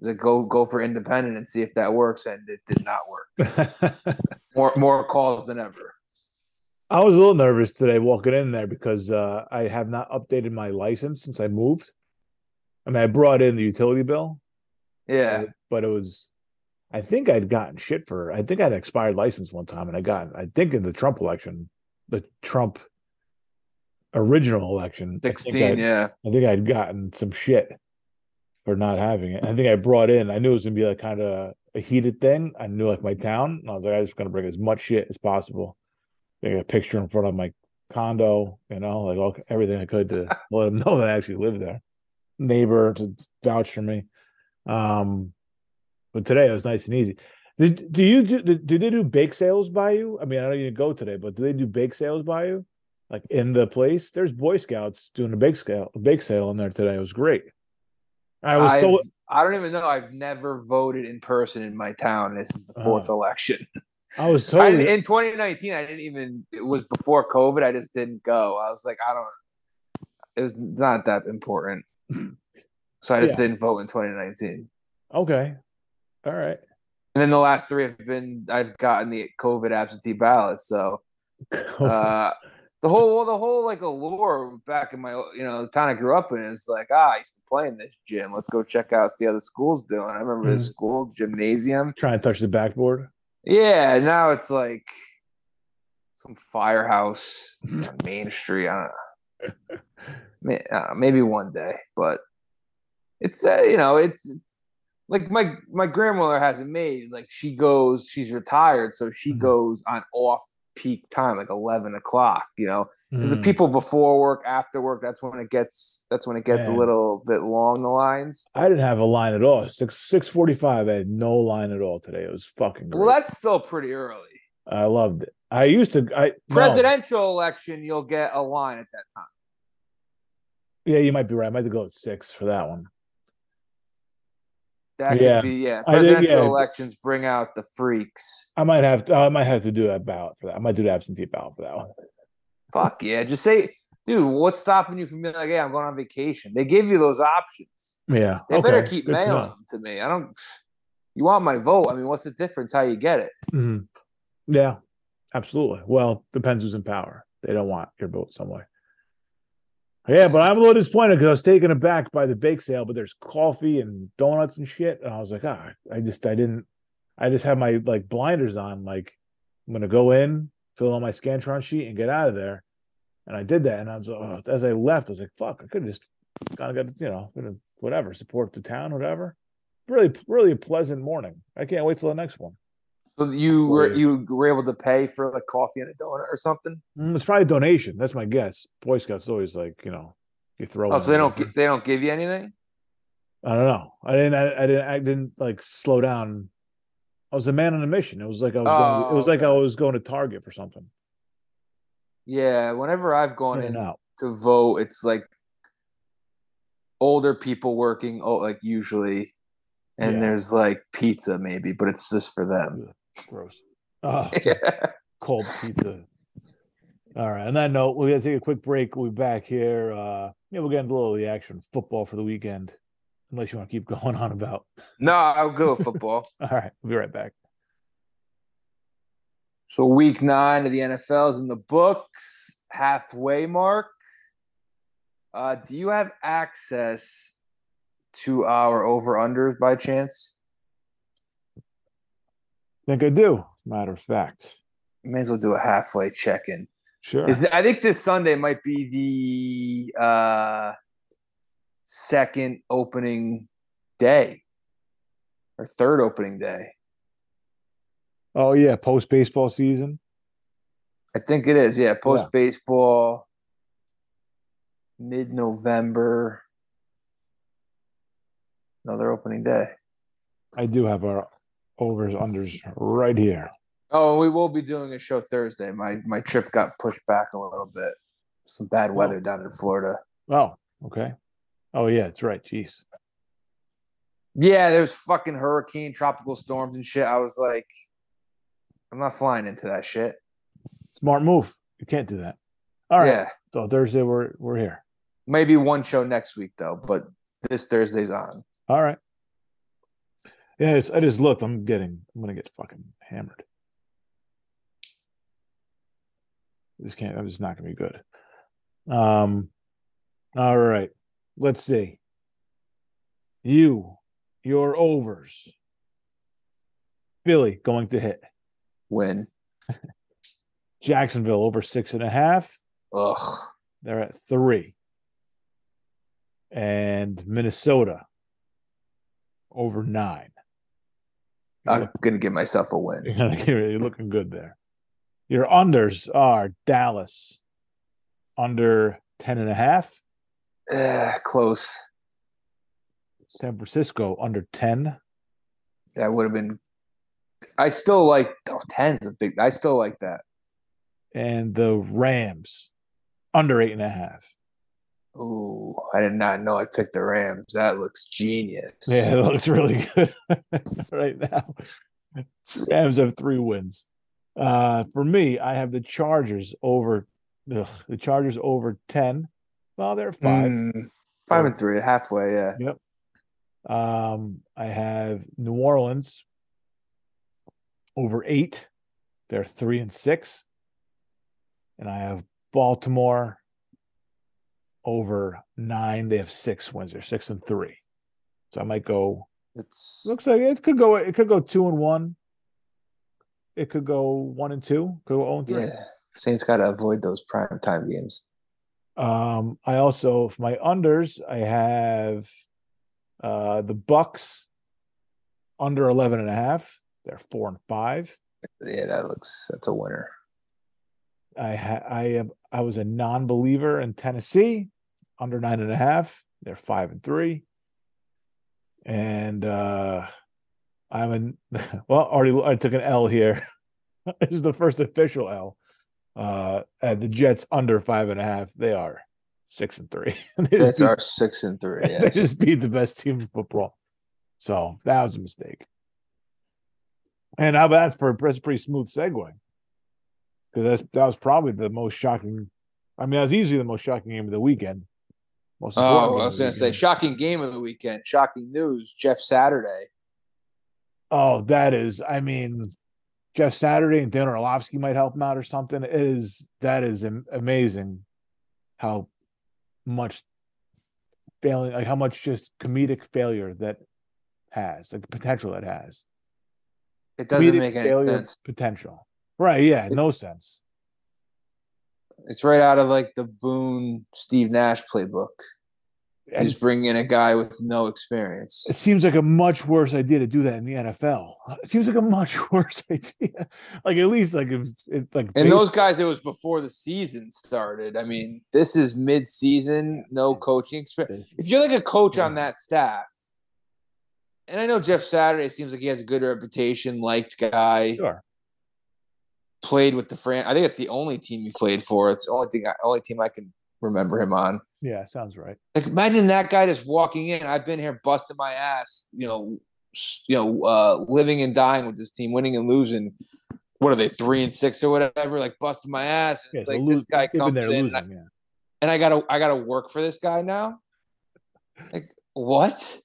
Like, go go for independent and see if that works, and it did not work. more more calls than ever. I was a little nervous today walking in there because uh, I have not updated my license since I moved. I mean, I brought in the utility bill. Yeah, so, but it was. I think I'd gotten shit for. I think I had an expired license one time, and I got. I think in the Trump election, the Trump original election, sixteen. I yeah, I think I'd gotten some shit for not having it. I think I brought in, I knew it was going to be like kind of a heated thing. I knew like my town. And I was like, I was just going to bring as much shit as possible. I got a picture in front of my condo, you know, like all, everything I could to let them know that I actually lived there. Neighbor to vouch for me. Um, but today it was nice and easy. Did, do you do, do they do bake sales by you? I mean, I don't even go today, but do they do bake sales by you? Like in the place? There's Boy Scouts doing a bake sale, a bake sale in there today. It was great. I was so... I don't even know. I've never voted in person in my town. This is the fourth uh, election. I was totally I, in twenty nineteen. I didn't even. It was before COVID. I just didn't go. I was like, I don't. It was not that important, so I just yeah. didn't vote in twenty nineteen. Okay, all right. And then the last three have been. I've gotten the COVID absentee ballot. So uh, the whole, the whole like allure back in my, you know, the town I grew up in is like, ah, I used to play in this gym. Let's go check out, see how the school's doing. I remember mm. the school gymnasium. Trying to touch the backboard. Yeah, now it's like some firehouse on Main Street. I don't know. Maybe one day, but it's uh, you know, it's like my my grandmother has a maid. Like she goes, she's retired, so she mm-hmm. goes on off peak time, like eleven o'clock. You know, because mm. the people before work, after work, that's when it gets that's when it gets Man. a little bit long the lines. I didn't have a line at all. Six six forty five. I had no line at all today. It was fucking great. Well, that's still pretty early. I loved it. I used to. I presidential no. election. You'll get a line at that time. Yeah, you might be right. I might have to go at six for that one. That yeah. could be yeah. Presidential think, yeah. elections bring out the freaks. I might have to. I might have to do that ballot for that. I might do the absentee ballot for that one. Fuck yeah! Just say, dude, what's stopping you from being like, yeah, I'm going on vacation? They give you those options. Yeah, they okay. better keep Good mailing to them to me. I don't. You want my vote? I mean, what's the difference? How you get it? Mm-hmm. Yeah, absolutely. Well, depends who's in power. They don't want your vote some way. Yeah, but I'm a little disappointed because I was taken aback by the bake sale, but there's coffee and donuts and shit. And I was like, ah, I just, I didn't, I just had my like blinders on. Like, I'm going to go in, fill out my Scantron sheet and get out of there. And I did that. And I was like, oh, as I left, I was like, fuck, I could have just kind of got, you know, whatever, support the town, whatever. Really, really a pleasant morning. I can't wait till the next one. So you were you were able to pay for like coffee and a donut or something? It's probably a donation. That's my guess. Boy Scouts always like, you know, you throw. Oh, so they don't gi- they don't give you anything? I don't know. I didn't. I, I didn't. I didn't like slow down. I was a man on a mission. It was like I was. Oh, going, it was okay. like I was going to Target for something. Yeah. Whenever I've gone in out. to vote, it's like older people working. Oh, like usually, and yeah. there's like pizza maybe, but it's just for them. Gross. Oh, yeah. Cold pizza. All right. On that note, we're going to take a quick break. We'll be back here. Uh, yeah, we'll get into a little of the action football for the weekend, unless you want to keep going on about. No, I'll go with football. All right. We'll be right back. So week nine of the N F L is in the books, halfway mark. Uh, do you have access to our over-unders by chance? I think I do. Matter of fact, may as well do a halfway check-in. Sure. Is the, I think this Sunday might be the uh, second opening day or third opening day. Oh yeah, post baseball season. I think it is. Yeah, post baseball, yeah. mid-November, another opening day. I do have our overs, unders right here. Oh, we will be doing a show Thursday. My my trip got pushed back a little bit. Some bad weather oh. down in Florida. Oh, okay. Oh, yeah, it's right. Jeez. Yeah, there was fucking hurricane, tropical storms and shit. I was like, I'm not flying into that shit. Smart move. You can't do that. All right. Yeah. So Thursday we're we're here. Maybe one show next week though, but this Thursday's on. All right. Yeah, it's, I just looked. I'm getting. I'm gonna get fucking hammered. This can't. I'm just not gonna be good. Um. All right. Let's see. You, your overs. Philly going to hit. Win. Jacksonville over six and a half. Ugh. They're at three. And Minnesota over nine. I'm going to give myself a win. You're looking good there. Your unders are Dallas under ten and a half. Uh, close. San Francisco under ten. That would have been. I still like oh, ten's a big. I still like that. And the Rams under eight and a half. Ooh, I did not know I picked the Rams. That looks genius. Yeah, it looks really good right now. Rams have three wins. Uh, for me, I have the Chargers over ugh, the Chargers over ten. Well, they're five, mm, five and three, halfway. Yeah. Yep. Um, I have New Orleans over eight. They're three and six, and I have Baltimore over nine. They have six wins. They're six and three. So I might go. It's looks like it could go. It could go two and one. It could go one and two. Could go zero and three. Yeah, Saints got to avoid those prime time games. Um, I also for my unders, I have uh, the Bucks under eleven and a half. They're four and five. Yeah, that looks that's a winner. I ha- I am I was a non-believer in Tennessee. Under nine and a half, they're five and three, and uh, I'm in. Well, already I took an L here. This is the first official L. Uh, and the Jets under five and a half, they are six and three. Jets are six and three. Yes. They just beat the best team in football, so that was a mistake. And I've asked for a pretty smooth segue because that's that was probably the most shocking. I mean, that was easily the most shocking game of the weekend. Most oh, I was going to say, shocking game of the weekend, shocking news, Jeff Saturday. Oh, that is, I mean, Jeff Saturday and Dan Orlovsky might help him out or something. It is that is amazing how much failing, like how much just comedic failure that has, like the potential it has. It doesn't comedic make any sense. Potential. Right, yeah, it, no sense. It's right out of like the Boone, Steve Nash playbook. And He's bringing in a guy with no experience. It seems like a much worse idea to do that in the N F L. It seems like a much worse idea. Like at least like if it like. And baseball. Those guys, it was before the season started. I mean, this is mid-season, no coaching experience. If you're like a coach yeah. on that staff, and I know Jeff Saturday seems like he has a good reputation, liked guy. Sure. Played with the Fran. I think it's the only team he played for. It's the only thing, I, only team I can remember him on. Yeah, sounds right. Like imagine that guy just walking in. I've been here busting my ass, you know, you know, uh, living and dying with this team, winning and losing. What are they, three and six or whatever? Like busting my ass. And yeah, it's like lose, this guy comes in, losing, and, I, yeah. and I gotta, I gotta work for this guy now. Like what?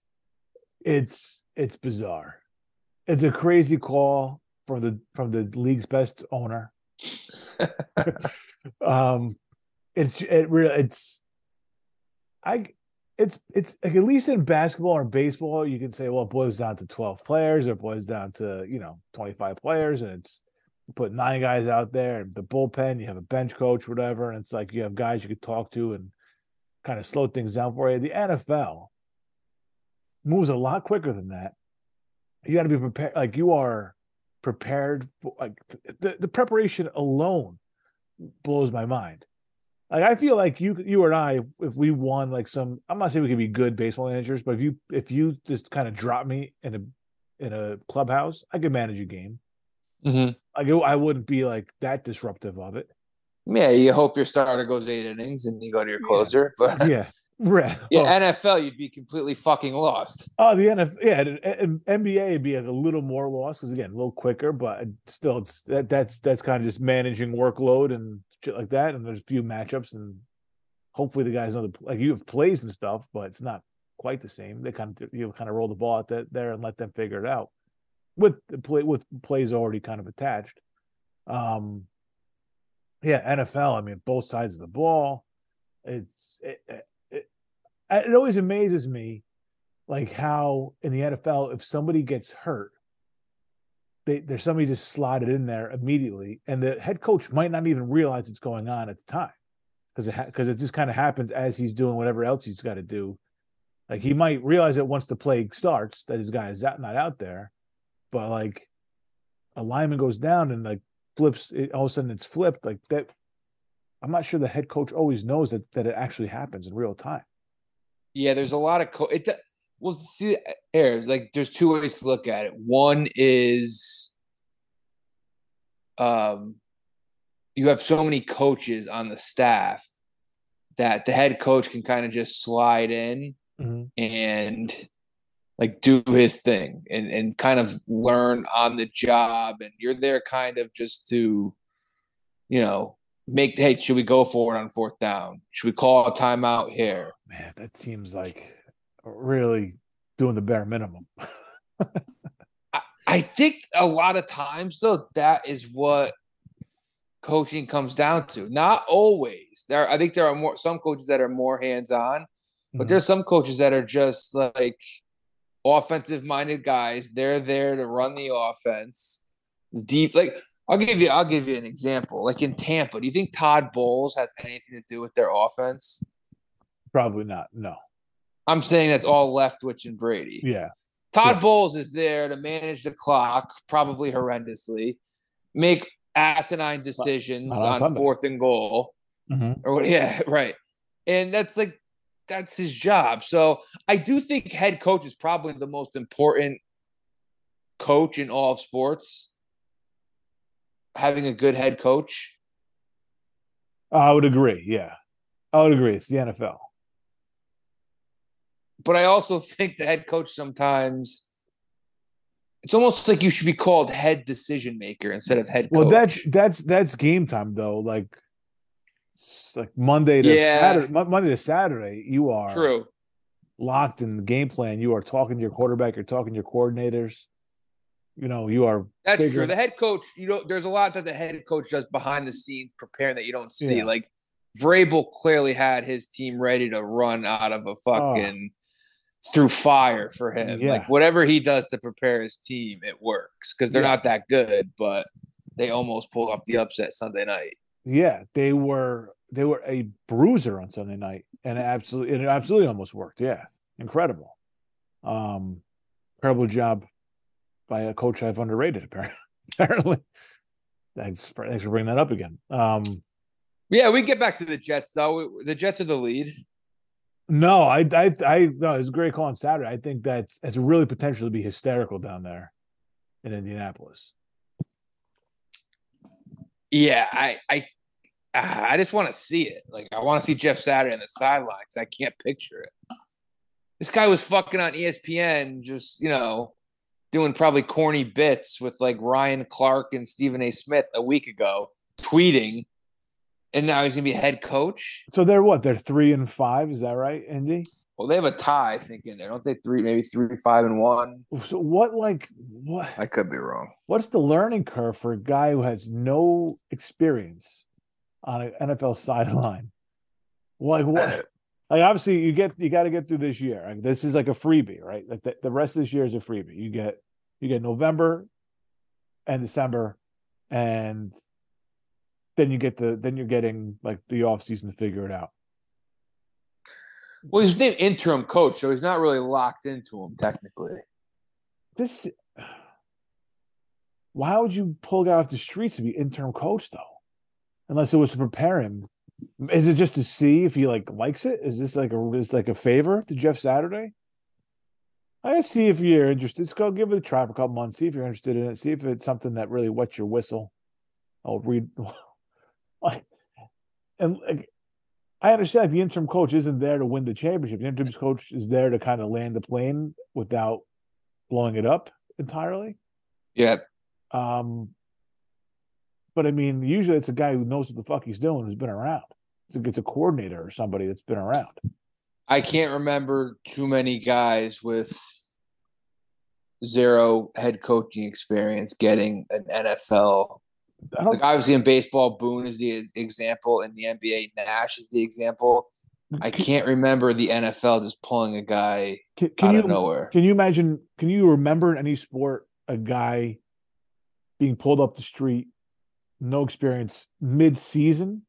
It's it's bizarre. It's a crazy call from the from the league's best owner. um, it it really it's. I, it's it's like at least in basketball or baseball, you can say, well, it boils down to twelve players, or it boils down to you know twenty-five players, and it's you put nine guys out there, and the bullpen, you have a bench coach, whatever, and it's like you have guys you could talk to and kind of slow things down for you. The N F L moves a lot quicker than that. You got to be prepared, like you are prepared for, like the the preparation alone blows my mind. Like I feel like you, you and I, if we won like some, I'm not saying we could be good baseball managers, but if you, if you just kind of drop me in a, in a clubhouse, I could manage a game. Mm-hmm. Like I wouldn't be like that disruptive of it. Yeah, you hope your starter goes eight innings and you go to your closer, yeah. but yeah, Right. Yeah, oh. N F L, you'd be completely fucking lost. Oh, the N F L, yeah, N B A would be a little more lost because again, a little quicker, but still, it's that that's that's kind of just managing workload and shit like that. And there's a few matchups, and hopefully the guys know the like you have plays and stuff, but it's not quite the same. They kind of you know, kind of roll the ball out that, there and let them figure it out with the play with plays already kind of attached. Um, yeah, N F L. I mean, both sides of the ball. It's. It, it, It always amazes me, like how in the N F L, if somebody gets hurt, they, there's somebody just slotted in there immediately, and the head coach might not even realize it's going on at the time, because it because ha- it just kind of happens as he's doing whatever else he's got to do. Like he might realize it once the play starts that his guy is out, not out there, but like a lineman goes down and like flips, it, all of a sudden it's flipped. Like that, I'm not sure the head coach always knows that that it actually happens in real time. Yeah, there's a lot of co- it. Well, see, there's like there's two ways to look at it. One is, um, you have so many coaches on the staff that the head coach can kind of just slide in mm-hmm. and like do his thing and and kind of learn on the job. And you're there kind of just to, you know. Make hey, should we go forward on fourth down? Should we call a timeout here? Man, that seems like really doing the bare minimum. I, I think a lot of times, though, that is what coaching comes down to. Not always. There, I think there are more some coaches that are more hands-on, but mm-hmm. there's some coaches that are just like offensive-minded guys. They're there to run the offense, deep like. I'll give you. I'll give you an example. Like in Tampa, do you think Todd Bowles has anything to do with their offense? Probably not. No, I'm saying that's all Leftwich and Brady. Yeah, Todd yeah. Bowles is there to manage the clock, probably horrendously, make asinine decisions on Sunday. fourth and goal, mm-hmm. or yeah, right. And that's like that's his job. So I do think head coach is probably the most important coach in all of sports. Having a good head coach? I would agree, yeah. I would agree. It's the N F L. But I also think the head coach sometimes, it's almost like you should be called head decision maker instead of head coach. Well, that's that's that's game time, though. Like, like Monday to yeah. Saturday, Monday to Saturday, you are True. locked in the game plan. You are talking to your quarterback. You're talking to your coordinators. You know, you are. That's bigger. True. The head coach, you know, there's a lot that the head coach does behind the scenes preparing that you don't see. Yeah. Like Vrabel clearly had his team ready to run out of a fucking oh. through fire for him. Yeah. Like whatever he does to prepare his team, it works because they're yeah. not that good, but they almost pulled off the upset Sunday night. Yeah, they were they were a bruiser on Sunday night, and it absolutely it absolutely almost worked. Yeah, incredible, um, incredible job. By a coach I've underrated, apparently. Thanks for, thanks for bringing that up again. Um, yeah, we can get back to the Jets, though. We, the Jets are the lead. No, I, I, I no, it was a great call on Saturday. I think that's, that's really potentially be hysterical down there in Indianapolis. Yeah, I, I, I just want to see it. Like, I want to see Jeff Saturday on the sideline because I can't picture it. This guy was fucking on E S P N, just, you know, doing probably corny bits with like Ryan Clark and Stephen A. Smith a week ago, tweeting, and now he's gonna be head coach. So they're what? They're three and five, is that right, Indy? Well, they have a tie, I think, in there. Don't they three, maybe three, five, and one? So what? Like what? I could be wrong. What's the learning curve for a guy who has no experience on an N F L sideline? Like what? Like obviously, you get you got to get through this year. Like this is like a freebie, right? Like the, the rest of this year is a freebie. You get you get November and December, and then you get the then you're getting like the offseason to figure it out. Well, he's an interim coach, so he's not really locked into him technically. This, why would you pull a guy off the streets to be interim coach though? Unless it was to prepare him. Is it just to see if he like likes it? Is this like a is like a favor to Jeff Saturday? I see if you're interested. Let's go give it a try for a couple months. See if you're interested in it. See if it's something that really wets your whistle. I'll read. and like, I understand the interim coach isn't there to win the championship. The interim coach is there to kind of land the plane without blowing it up entirely. Yeah. Um, but I mean, usually it's a guy who knows what the fuck he's doing, who's been around. It's a, it's a coordinator or somebody that's been around. I can't remember too many guys with zero head coaching experience getting an N F L. I like obviously in baseball, Boone is the example. In the N B A, Nash is the example. I can't remember the N F L just pulling a guy can, can out you, of nowhere. Can you imagine? Can you remember in any sport a guy being pulled up the street, no experience, mid-season?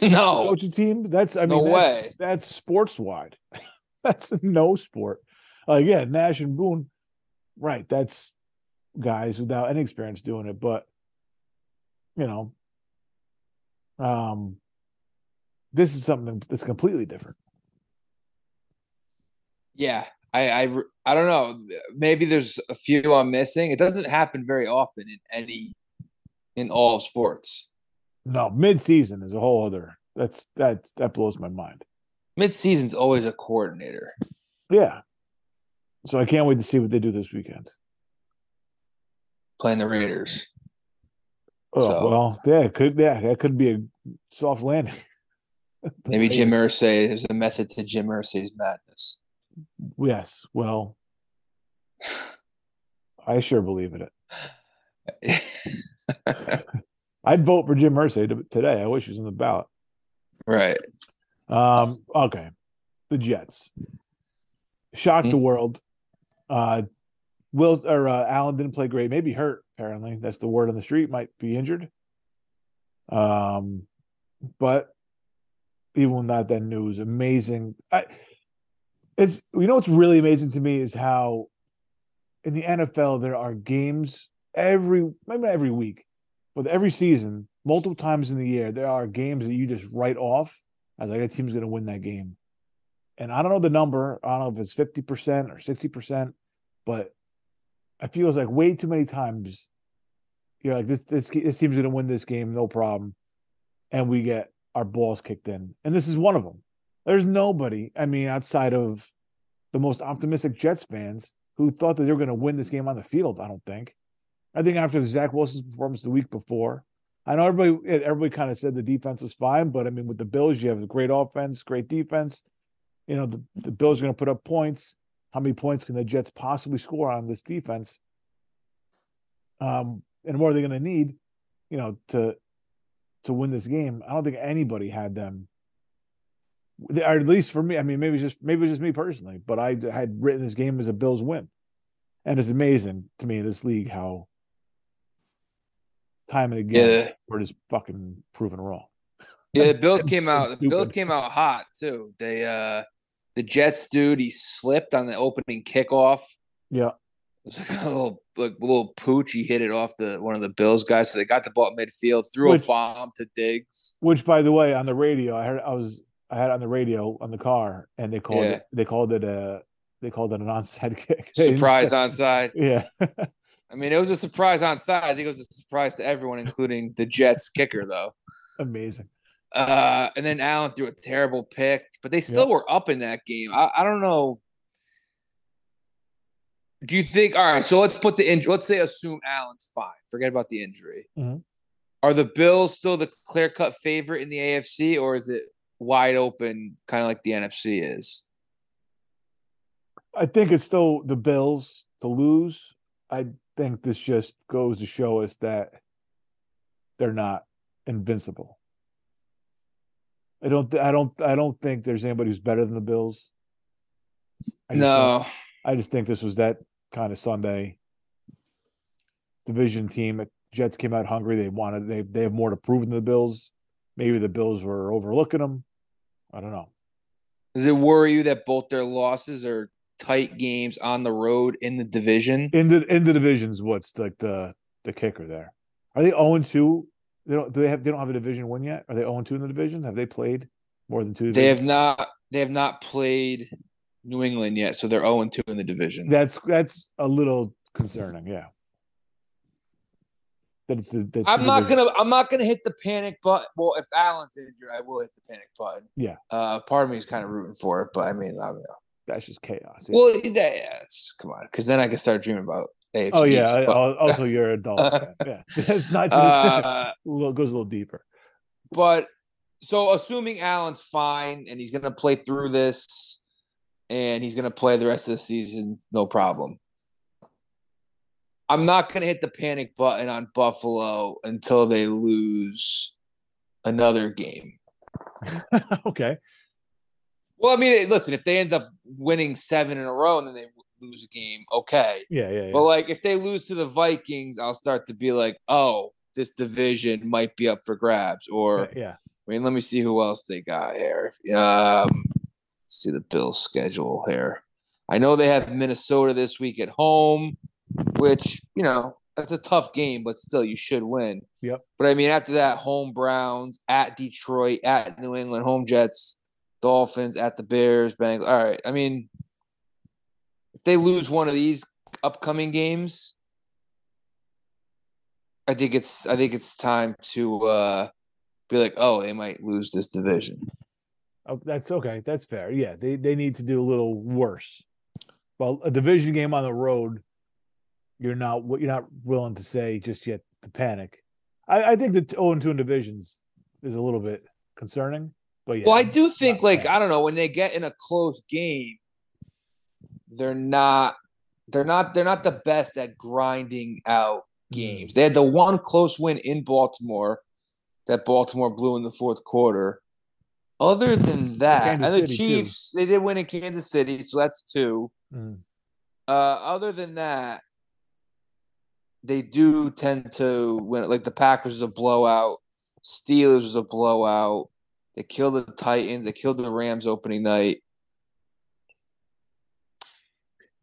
No coaching team. That's I mean no that's, way. That's sports wide. That's no sport. Like uh, yeah, Nash and Boone, right? That's guys without any experience doing it, but. You know, um, this is something that's completely different. Yeah, I, I, I don't know. Maybe there's a few I'm missing. It doesn't happen very often in any, in all sports. No, mid-season is a whole other. That's that that blows my mind. Mid-season's always a coordinator. Yeah. So I can't wait to see what they do this weekend. Playing the Raiders. Oh so, well, yeah, it could yeah, that could be a soft landing. Maybe Jim Irsay is a method to Jim Irsay's madness. Yes, well, I sure believe in it. I'd vote for Jim Irsay to, today. I wish he was in the ballot. Right. Um. Okay. The Jets shocked mm-hmm. the world. Uh, Will or uh, Allen didn't play great. Maybe hurt. Apparently, that's the word on the street. Might be injured. Um, but even without that news, amazing. I, it's you know what's really amazing to me is how in the N F L there are games every maybe not every week, but every season, multiple times in the year, there are games that you just write off as like that team's going to win that game. And I don't know the number. I don't know if it's fifty percent or sixty percent, but it feels like way too many times you're like, this this, this team's going to win this game, no problem. And we get our balls kicked in. And this is one of them. There's nobody, I mean, outside of the most optimistic Jets fans who thought that they were going to win this game on the field, I don't think. I think after Zach Wilson's performance the week before, I know everybody everybody kind of said the defense was fine, but, I mean, with the Bills, you have a great offense, great defense. You know, the, the Bills are going to put up points. How many points can the Jets possibly score on this defense? Um, and what are they going to need, you know, to to win this game? I don't think anybody had them, or at least for me. I mean, maybe it's just maybe it's just me personally, but I had written this game as a Bills win, and it's amazing to me in this league how time and again yeah. we're just fucking proven wrong. Yeah, the Bills came out. Stupid. The Bills came out hot too. They. uh The Jets dude, he slipped on the opening kickoff. Yeah, it was like a little, like a little pooch. He hit it off the one of the Bills guys. So they got the ball at midfield, threw which, a bomb to Diggs. Which, by the way, on the radio, I heard I was I had it on the radio on the car, and they called yeah. it they called it a they called it an onside kick. Surprise onside. Yeah, I mean it was a surprise onside. I think it was a surprise to everyone, including the Jets kicker, though. Amazing. Uh, and then Allen threw a terrible pick, but they still yep. were up in that game. I, I don't know. Do you think? All right, so let's put the injury. Let's say assume Allen's fine. Forget about the injury. Mm-hmm. Are the Bills still the clear-cut favorite in the A F C, or is it wide open, kind of like the N F C is? I think it's still the Bills to lose. I think this just goes to show us that they're not invincible. I don't. Th- I don't. I don't think there's anybody who's better than the Bills. I no, think, I just think this was that kind of Sunday division team. Jets came out hungry. They wanted. They they have more to prove than the Bills. Maybe the Bills were overlooking them. I don't know. Does it worry you that both their losses are tight games on the road in the division? In the in the division's what's like the the kicker there. Are they zero and two? They don't. Do they have? They don't have a division win yet. Are they zero and two in the division? Have they played more than two? Divisions? They have not. They have not played New England yet, so they're zero and two in the division. That's that's a little concerning. Yeah, That it's a, that I'm not gonna. I'm not gonna hit the panic button. Well, if Allen's injured, I will hit the panic button. Yeah. Uh, part of me is kind of rooting for it, but I mean, I don't know. That's just chaos. Yeah. Well, that, yeah, it's just, come on, because then I can start dreaming about A F C. Oh yeah. I, also, you're an adult. Yeah, it's not. Just, uh, it goes a little deeper. But so, assuming Allen's fine and he's gonna play through this, and he's gonna play the rest of the season, no problem. I'm not going to hit the panic button on Buffalo until they lose another game. Okay. Well, I mean, listen, if they end up winning seven in a row and then they lose a game, okay. Yeah, yeah, yeah. But, like, if they lose to the Vikings, I'll start to be like, oh, this division might be up for grabs. Or, yeah, yeah. I mean, let me see who else they got here. Um, let's see the Bills' schedule here. I know they have Minnesota this week at home, which, you know, that's a tough game, but still you should win. Yep. But, I mean, after that, home Browns, at Detroit, at New England, home Jets, Dolphins, at the Bears, Bengals. All right. I mean, if they lose one of these upcoming games, I think it's I think it's time to uh, be like, oh, they might lose this division. Oh, that's okay. That's fair. Yeah, they, they need to do a little worse. Well, a division game on the road, You're not you're not willing to say just yet to panic. I, I think the oh and two in divisions is a little bit concerning. But yeah, well, I do think, like, I don't know, when they get in a close game, they're not they're not they're not the best at grinding out games. They had the one close win in Baltimore that Baltimore blew in the fourth quarter. Other than that, and the Chiefs, they did win in Kansas City, so that's two. Mm. Uh, other than that, they do tend to win. Like, the Packers was a blowout. Steelers was a blowout. They killed the Titans. They killed the Rams opening night.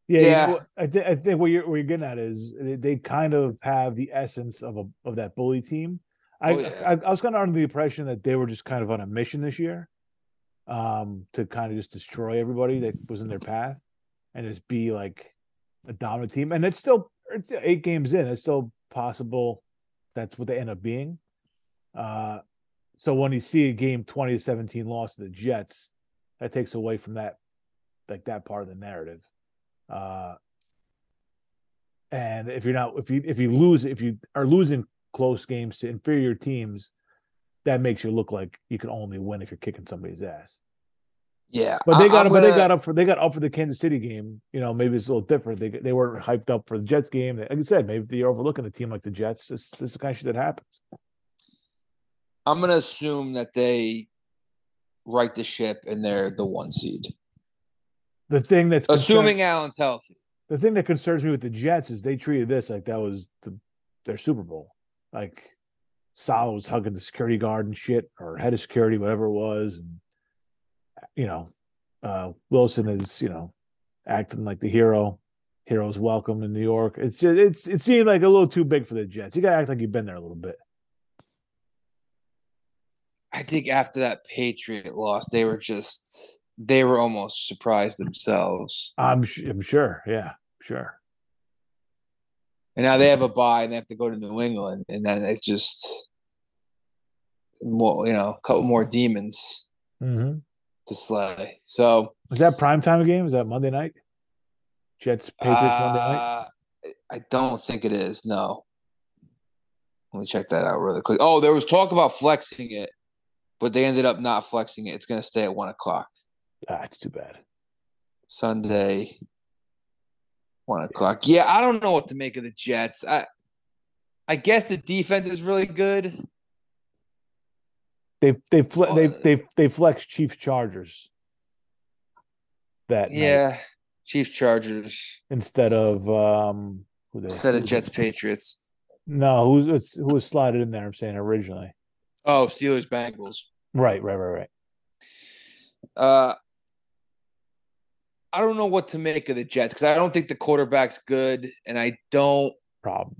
Yeah, yeah. You know, I, th- I think what you're, what you're getting at is they kind of have the essence of a of that bully team. I, oh, yeah. I, I was kind of under the impression that they were just kind of on a mission this year, um, to kind of just destroy everybody that was in their path and just be like a dominant team. And it's still It's eight games in. It's still possible that's what they end up being. Uh, so when you see a game twenty to seventeen loss to the Jets, that takes away from that, like, that part of the narrative. Uh, and if you're not, if you if you lose, if you are losing close games to inferior teams, that makes you look like you can only win if you're kicking somebody's ass. Yeah, but they got up, gonna... they got up for they got up for the Kansas City game. You know, maybe it's a little different. They they weren't hyped up for the Jets game. Like I said, maybe you're overlooking a team like the Jets. This, this is the kind of shit that happens. I'm gonna assume that they right the ship and they're the one seed. The thing that's assuming Allen's healthy. The thing that concerns me with the Jets is they treated this like that was the, their Super Bowl. Like, Salah was hugging the security guard and shit, or head of security, whatever it was, and, you know, uh, Wilson is, you know, acting like the hero. Heroes welcome in New York. It's just it's it seemed like a little too big for the Jets. You gotta act like you've been there a little bit. I think after that Patriot loss, they were just they were almost surprised themselves. I'm I'm sure, yeah, sure. And now they have a bye and they have to go to New England, and then it's just more, you know, a couple more demons. Mm-hmm. To slay. So was that primetime game? Is that Monday night? Jets Patriots uh, Monday night? I don't think it is. No. Let me check that out really quick. Oh, there was talk about flexing it, but they ended up not flexing it. It's going to stay at one o'clock. Ah, it's too bad. Sunday, one o'clock. Yeah, I don't know what to make of the Jets. I, I guess the defense is really good. They they fle- they they they flex Chiefs Chargers. That yeah, night. Chiefs Chargers instead of um who they, instead of Jets Patriots. No, who's who was slotted in there? I'm saying originally. Oh, Steelers Bengals. Right, right, right, right. Uh, I don't know what to make of the Jets because I don't think the quarterback's good, and I don't problem.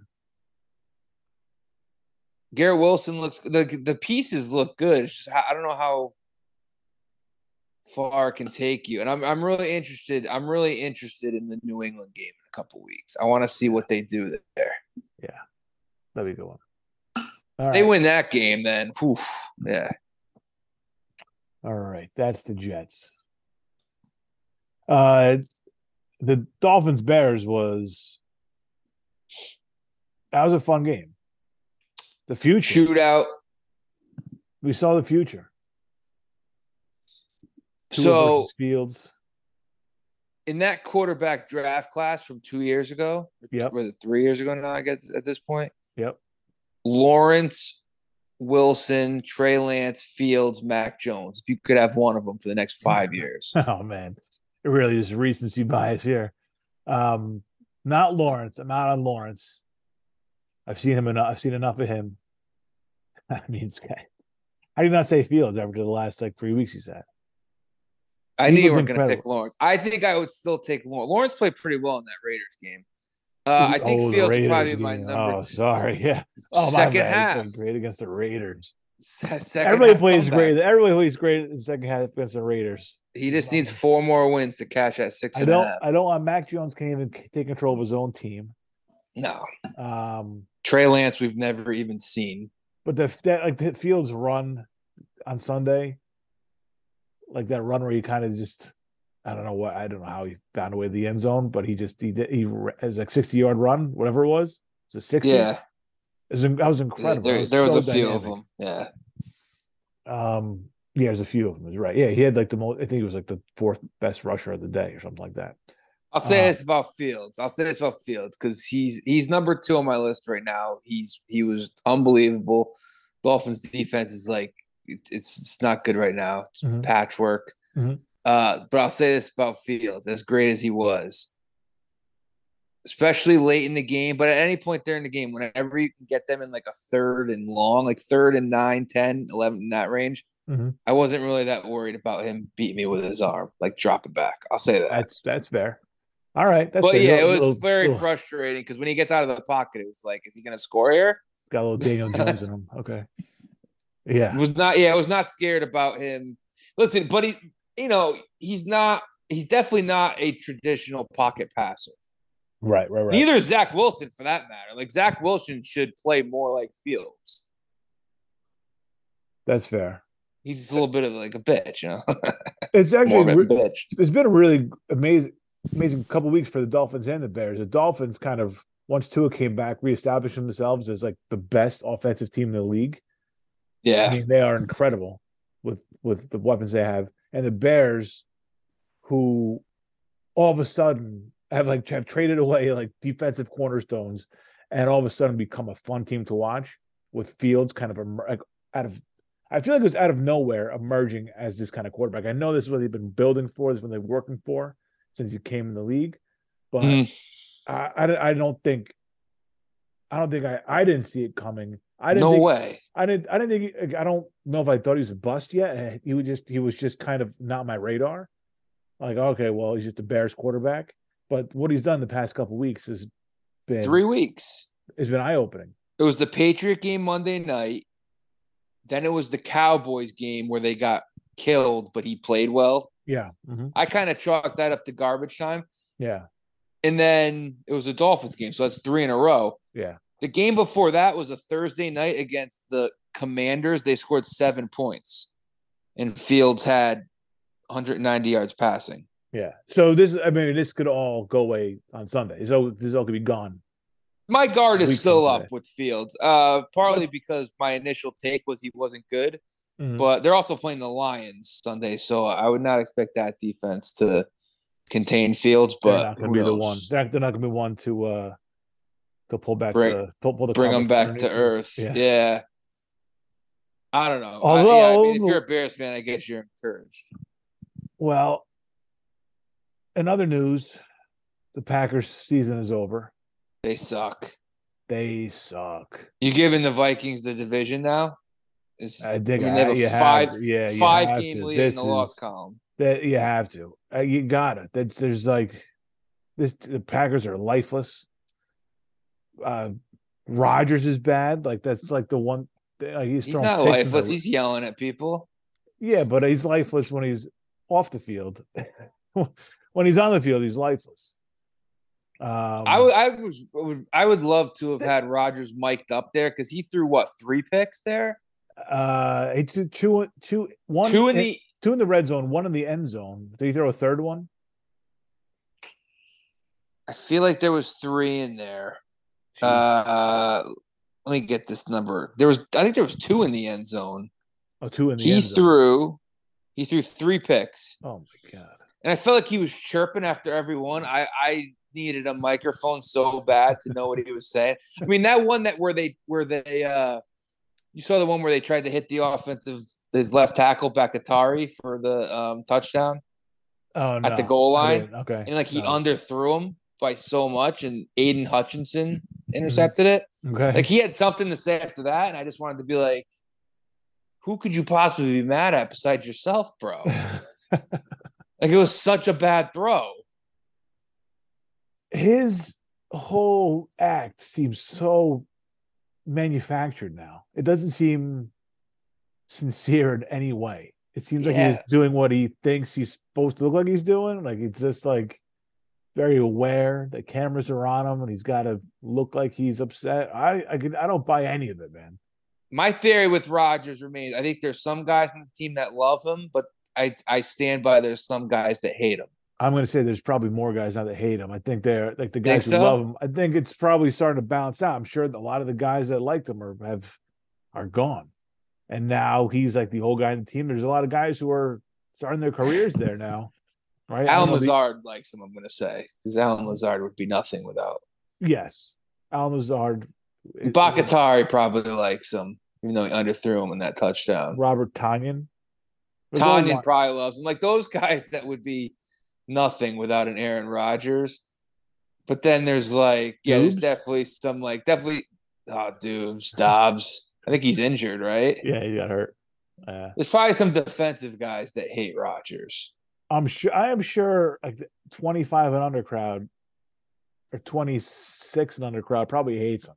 Garrett Wilson looks – the the pieces look good. It's just, I don't know how far it can take you. And I'm I'm really interested. I'm really interested in the New England game in a couple weeks. I want to see what they do there. Yeah, that'd be a good one. All they right. win that game, then. Oof, yeah. All right. That's the Jets. Uh, the Dolphins Bears was that was a fun game. The future shootout. We saw the future. Tua so Fields in that quarterback draft class from two years ago, yep. or three years ago now, I guess at this point. Yep. Lawrence, Wilson, Trey Lance, Fields, Mac Jones. If you could have one of them for the next five years. Oh man, it really is recency bias here. Um, not Lawrence. I'm out on Lawrence. I've seen him enough. I've seen enough of him. I mean, this guy. I did not say Fields ever to the last like three weeks. He said. I knew you were going to pick Lawrence. I think I would still take Lawrence. Lawrence played pretty well in that Raiders game. Uh, I think oh, Fields would probably be my number oh, two. Sorry, yeah. Oh, second my half. He's great against the Raiders. Second Everybody half plays comeback. great. Everybody plays great in the second half against the Raiders. He just needs four more wins to cash at six I and don't, a half. I don't want Mac Jones can't even take control of his own team. No. Um, Trey Lance we've never even seen. But the, that, like, the Fields run on Sunday, like that run where he kind of just – I don't know what I don't know how he found a way to the end zone, but he just he did he has like sixty yard run, whatever it was. It was a sixty. Yeah, it was, that was incredible. There, there was, so was a dynamic. few of them. Yeah. Um. Yeah, there's a few of them. Is right. Yeah, he had like the most. I think he was like the fourth best rusher of the day or something like that. I'll say uh, this about Fields. I'll say this about Fields because he's he's number two on my list right now. He's he was unbelievable. Dolphins defense is like it, it's it's not good right now. It's mm-hmm. patchwork. Mm-hmm. Uh, but I'll say this about Fields, as great as he was, especially late in the game, but at any point there in the game, whenever you can get them in like a third and long, like third and nine, ten, eleven, in that range, mm-hmm. I wasn't really that worried about him beating me with his arm, like dropping back. I'll say that. That's that's fair. All right. That's but fair. yeah, it was little, very little... frustrating because when he gets out of the pocket, it was like, is he going to score here? Got a little Daniel Jones in him. Okay. Yeah. It was not. Yeah, I was not scared about him. Listen, but he – you know, he's not – he's definitely not a traditional pocket passer. Right, right, right. Neither is Zach Wilson, for that matter. Like, Zach Wilson should play more like Fields. That's fair. He's just a little bit of, like, a bitch, you know? It's actually re- – bitch. It's been a really amazing amazing couple weeks for the Dolphins and the Bears. The Dolphins kind of, once Tua came back, reestablished themselves as, like, the best offensive team in the league. Yeah. I mean, they are incredible with, with the weapons they have. And the Bears, who all of a sudden have like have traded away like defensive cornerstones, and all of a sudden become a fun team to watch with Fields kind of emer- like out of, I feel like it was out of nowhere emerging as this kind of quarterback. I know this is what they've been building for, this is what they're working for since he came in the league, but mm. I, I I don't think I don't think I, I didn't see it coming. I didn't no think, way. I didn't. I didn't think. He, I don't know if I thought he was a bust yet. He was just. He was just kind of not my radar. Like, okay, well, he's just a Bears quarterback. But what he's done the past couple of weeks has been three weeks. It's been eye opening. It was the Patriot game Monday night. Then it was the Cowboys game where they got killed, but he played well. Yeah, mm-hmm. I kind of chalked that up to garbage time. Yeah, and then it was the Dolphins game, so that's three in a row. Yeah. The game before that was a Thursday night against the Commanders. They scored seven points, and Fields had one hundred ninety yards passing. Yeah. So this, I mean, this could all go away on Sunday. So this all could be gone. My guard is still up with Fields, uh, partly because my initial take was he wasn't good, mm-hmm. but they're also playing the Lions Sunday, so I would not expect that defense to contain Fields. But they're not going to be the one. They're not going to be one to. Uh... To pull back, bring, the, pull, pull the bring them back to earth. Yeah. yeah, I don't know. Although, I, yeah, I mean, if you're a Bears fan, I guess you're encouraged. Well, in other news, the Packers' season is over. They suck. They suck. You giving the Vikings the division now? It's, I think I mean, they have I, a five, have yeah, five game to. lead this in the is, loss column. That you have to. Uh, you got it. That's there's like this. The Packers are lifeless. Uh, Rodgers is bad. Like that's like the one. Like, he's, he's not lifeless. He's yelling at people. Yeah, but he's lifeless when he's off the field. When he's on the field, he's lifeless. Um, I, w- I, was, I would I would love to have had Rodgers mic'd up there because he threw, what, three picks there? Uh, it's two, two, two, one, two in it, the two in the red zone, one in the end zone. Did he throw a third one? I feel like there was three in there. Uh, uh, let me get this number. There was, I think, there was two in the end zone. Oh, two in the he end zone. He threw, he threw three picks. Oh my god! And I felt like he was chirping after every one. I, I needed a microphone so bad to know what he was saying. I mean, that one that where they where they uh, you saw the one where they tried to hit the offensive his left tackle Bakatari for the um, touchdown. Oh no. At the goal line. Okay, and like he no. underthrew him by so much, and Aiden Hutchinson intercepted it. Okay, like he had something to say after that, and I just wanted to be like, who could you possibly be mad at besides yourself, bro? Like it was such a bad throw. His whole act seems so manufactured now. It doesn't seem sincere in any way. It seems yeah. like he's doing what he thinks he's supposed to look like he's doing. Like it's just like very aware that cameras are on him and he's got to look like he's upset. I I, could, I don't buy any of it, man. My theory with Rodgers remains, I think there's some guys on the team that love him, but I, I stand by there's some guys that hate him. I'm going to say there's probably more guys now that hate him. I think they're like the guys think who so? love him. I think it's probably starting to bounce out. I'm sure a lot of the guys that liked him are, have, are gone. And now he's like the old guy on the team. There's a lot of guys who are starting their careers there now. Right? Alan Lazard the... likes him, I'm going to say, because Alan Lazard would be nothing without. Yes. Alan Lazard. Bakatari probably likes him, even though he underthrew him in that touchdown. Robert Tonyan. Tonyan probably loves him. Like those guys that would be nothing without an Aaron Rodgers. But then there's like, yeah, Dubes? There's definitely some like, definitely, oh, Dubes, Dobbs. I think he's injured, right? Yeah, he got hurt. Uh, there's probably some defensive guys that hate Rodgers. I'm sure, I am sure like twenty-five and under crowd or twenty-six and under crowd probably hates him.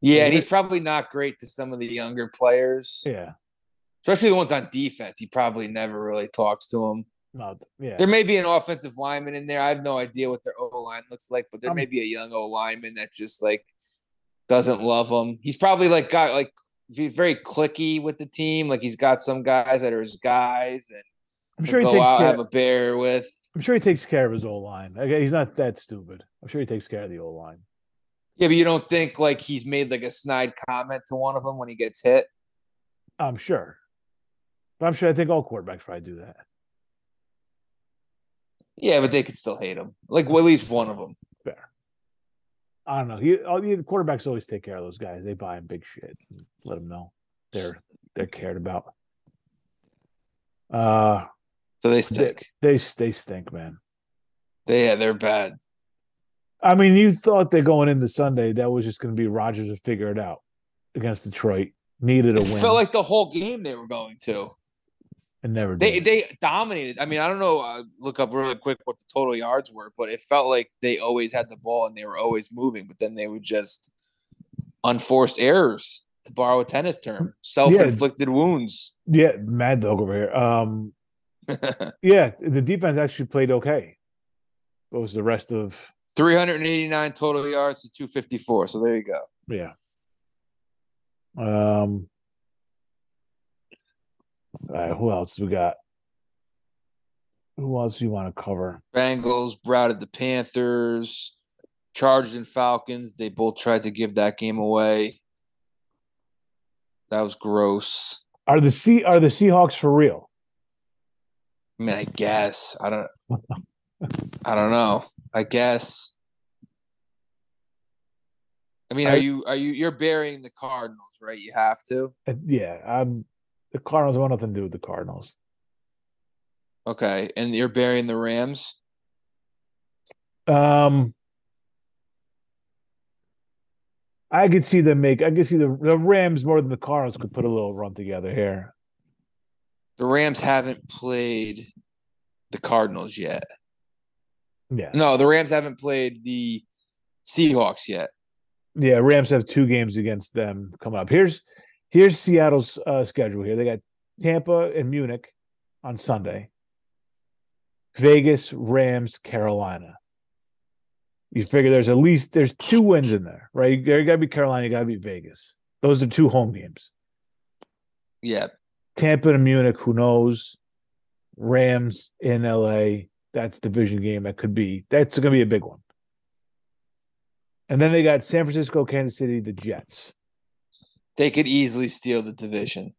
Yeah, and he's probably not great to some of the younger players. Yeah. Especially the ones on defense. He probably never really talks to them. No, yeah. There may be an offensive lineman in there. I have no idea what their O-line looks like, but there um, may be a young O-lineman that just, like, doesn't love him. He's probably, like, got, like, very cliquey with the team. Like, he's got some guys that are his guys and I'm sure he go takes out care, have a beer with. I'm sure he takes care of his O-line. He's not that stupid. I'm sure he takes care of the O-line. Yeah, but you don't think like he's made like a snide comment to one of them when he gets hit? I'm sure. But I'm sure I think all quarterbacks probably do that. Yeah, but they could still hate him. Like well, at least one of them. Fair. I don't know. You, all, you, quarterbacks always take care of those guys. They buy him big shit. And let them know they're they're cared about. Uh, so they stink. They they, they stink, man. They, yeah, they're bad. I mean, you thought that going into Sunday, that was just going to be Rodgers would figure it out against Detroit. Needed a win. It felt like the whole game they were going to. It never did. They, they dominated. I mean, I don't know. I'll look up really quick what the total yards were, but it felt like they always had the ball and they were always moving, but then they would just unforced errors, to borrow a tennis term. Self-inflicted yeah. wounds. Yeah, mad dog over here. Um, yeah, the defense actually played okay. What was the rest of... three hundred eighty-nine total yards to two fifty-four. So there you go. Yeah. Um. All right. Who else we got? Who else do you want to cover? Bengals routed the Panthers. Chargers and Falcons. They both tried to give that game away. That was gross. Are the C- Are the Seahawks for real? I mean, I guess I don't. I don't know. I guess. I mean, are I, you are you you're burying the Cardinals, right? You have to. Yeah, I'm. The Cardinals want nothing to do with the Cardinals. Okay, and you're burying the Rams. Um, I could see them make. I could see the the Rams more than the Cardinals could put a little run together here. The Rams haven't played the Cardinals yet. Yeah. No, the Rams haven't played the Seahawks yet. Yeah, Rams have two games against them coming up. Here's here's Seattle's uh, schedule here. They got Tampa and Munich on Sunday. Vegas, Rams, Carolina. You figure there's at least there's two wins in there, right? You got to beat Carolina, you got to beat Vegas. Those are two home games. Yeah. Tampa and Munich, who knows? Rams in L A, that's a division game. That could be – that's going to be a big one. And then they got San Francisco, Kansas City, the Jets. They could easily steal the division.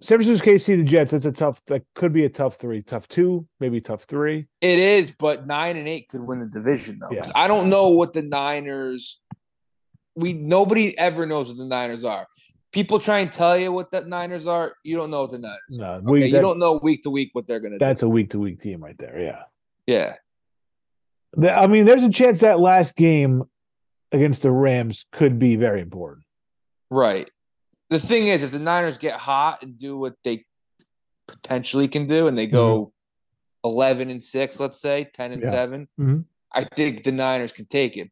San Francisco, K C, the Jets, that's a tough – that could be a tough three. Tough two, maybe tough three. It is, but nine and eight could win the division, though. Yeah. I don't know what the Niners – we nobody ever knows what the Niners are. People try and tell you what the Niners are. You don't know what the Niners no, are. Okay? We, that, you don't know week to week what they're going to do. That's a week-to-week team right there, yeah. Yeah. The, I mean, there's a chance that last game against the Rams could be very important. Right. The thing is, if the Niners get hot and do what they potentially can do, and they go mm-hmm. eleven and six, let's say ten and yeah. seven, mm-hmm. I think the Niners can take it.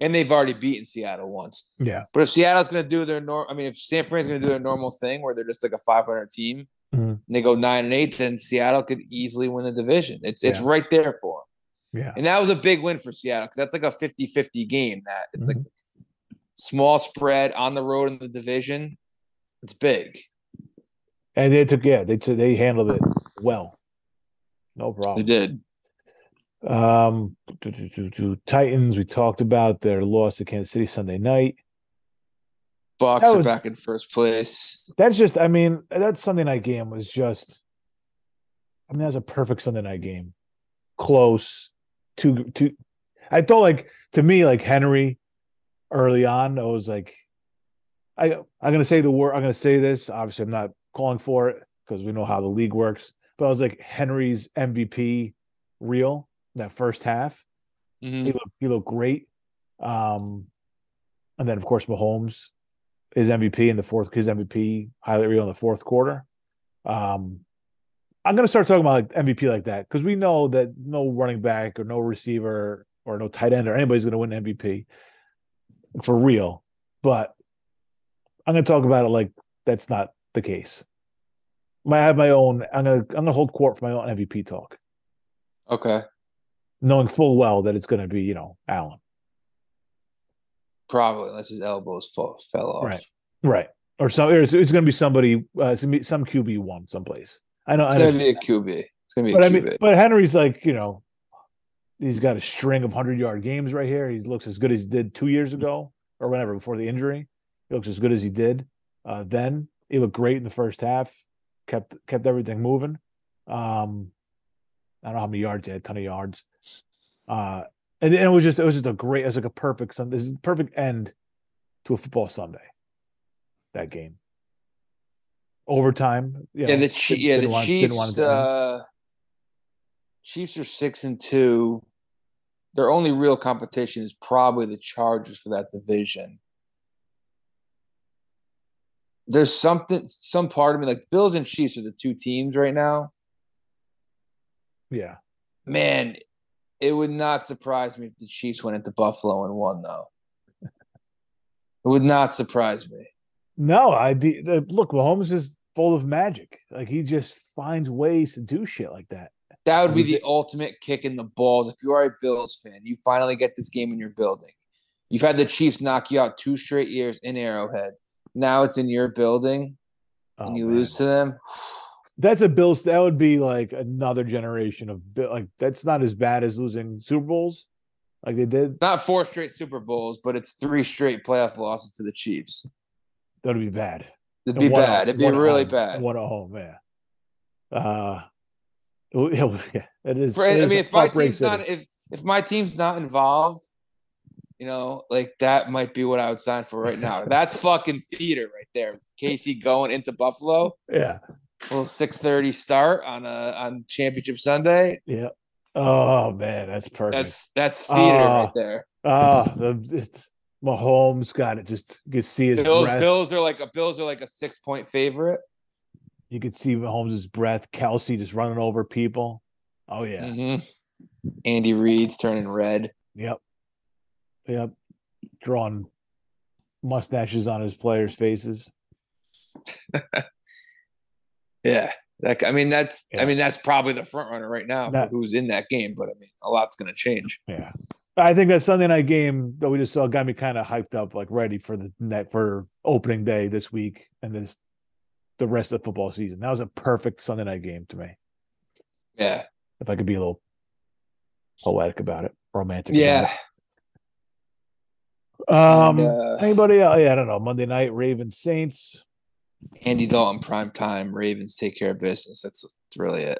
And they've already beaten Seattle once. Yeah. But if Seattle's going to do their normal, I mean, if San Fran's going to do their normal thing where they're just like a five hundred team, mm-hmm. and they go nine and eight, then Seattle could easily win the division. It's yeah. it's right there for them. Yeah. And that was a big win for Seattle because that's like a fifty-fifty game. That it's mm-hmm. like small spread on the road in the division. It's big. And they took, yeah, they took, they handled it well. No problem. They did. Um, to, to, to Titans, we talked about their loss to Kansas City Sunday night. Bucks are back in first place. That's just, I mean, that Sunday night game was just, I mean, that was a perfect Sunday night game. Close. Two, two. I thought, like, to me, like Henry early on, I was like, I, I'm going to say the word. I'm going to say this. Obviously, I'm not calling for it because we know how the league works. But I was like, Henry's M V P reel that first half. Mm-hmm. He looked he looked great. Um, and then, of course, Mahomes, his M V P in the fourth, his M V P highlight reel in the fourth quarter. Um, I'm going to start talking about like M V P like that because we know that no running back or no receiver or no tight end or anybody's going to win M V P for real. But I'm going to talk about it like that's not the case. I have my own. I'm going to I'm going to hold court for my own M V P talk. Okay. Knowing full well that it's going to be, you know, Allen. Probably, unless his elbows fall, fell off. Right. Right. Or some. Or it's, it's going to be somebody. Uh, it's going to be some Q B one someplace. I know. It's going to be a Q B. It's going to be. But a Q B. I mean, but Henry's like, you know, he's got a string of hundred yard games right here. He looks as good as he did two years ago or whatever before the injury. He looks as good as he did uh, then. He looked great in the first half, kept kept everything moving. Um, I don't know how many yards he had, a ton of yards. Uh, and, and it was just it was just a great, it was like a perfect Sunday, this is a perfect end to a football Sunday. That game, overtime. You know, yeah, the Chiefs. Yeah, the want, Chiefs. Uh, Chiefs are six and two. Their only real competition is probably the Chargers for that division. There's something, some part of me, like Bills and Chiefs are the two teams right now. Yeah. Man, it would not surprise me if the Chiefs went into Buffalo and won, though. It would not surprise me. No, I look, Mahomes is full of magic. Like, he just finds ways to do shit like that. That would be the ultimate kick in the balls. If you are a Bills fan, you finally get this game in your building. You've had the Chiefs knock you out two straight years in Arrowhead. Now it's in your building, and oh, you man. lose to them. That's a Bills. That would be like another generation of like. That's not as bad as losing Super Bowls, like they did. It's not four straight Super Bowls, but it's three straight playoff losses to the Chiefs. That'd be bad. It'd be bad. It'd be really bad. What a home, yeah. Uh, yeah, it is. I mean, if my team's not if if my team's not involved. You know, like that might be what I would sign for right now. That's fucking theater right there. K C going into Buffalo. Yeah. A little six thirty start on a on Championship Sunday. Yeah. Oh man, that's perfect. That's that's theater uh, right there. Oh, uh, Mahomes got it. Just you could see his Bills, breath. Bills are like a Bills are like a six point favorite. You could see Mahomes' breath. Kelce just running over people. Oh yeah. Mm-hmm. Andy Reid's turning red. Yep. Yep, drawing mustaches on his players' faces. yeah, that, I mean that's yeah. I mean that's probably the front runner right now that, for who's in that game. But I mean, a lot's going to change. Yeah, I think that Sunday night game that we just saw got me kind of hyped up, like ready for the net for opening day this week and this the rest of the football season. That was a perfect Sunday night game to me. Yeah. If I could be a little poetic about it, romantic. Yeah. Um. And, uh, anybody else? Yeah, I don't know. Monday night, Ravens Saints. Andy Dalton prime time. Ravens take care of business. That's, that's really it.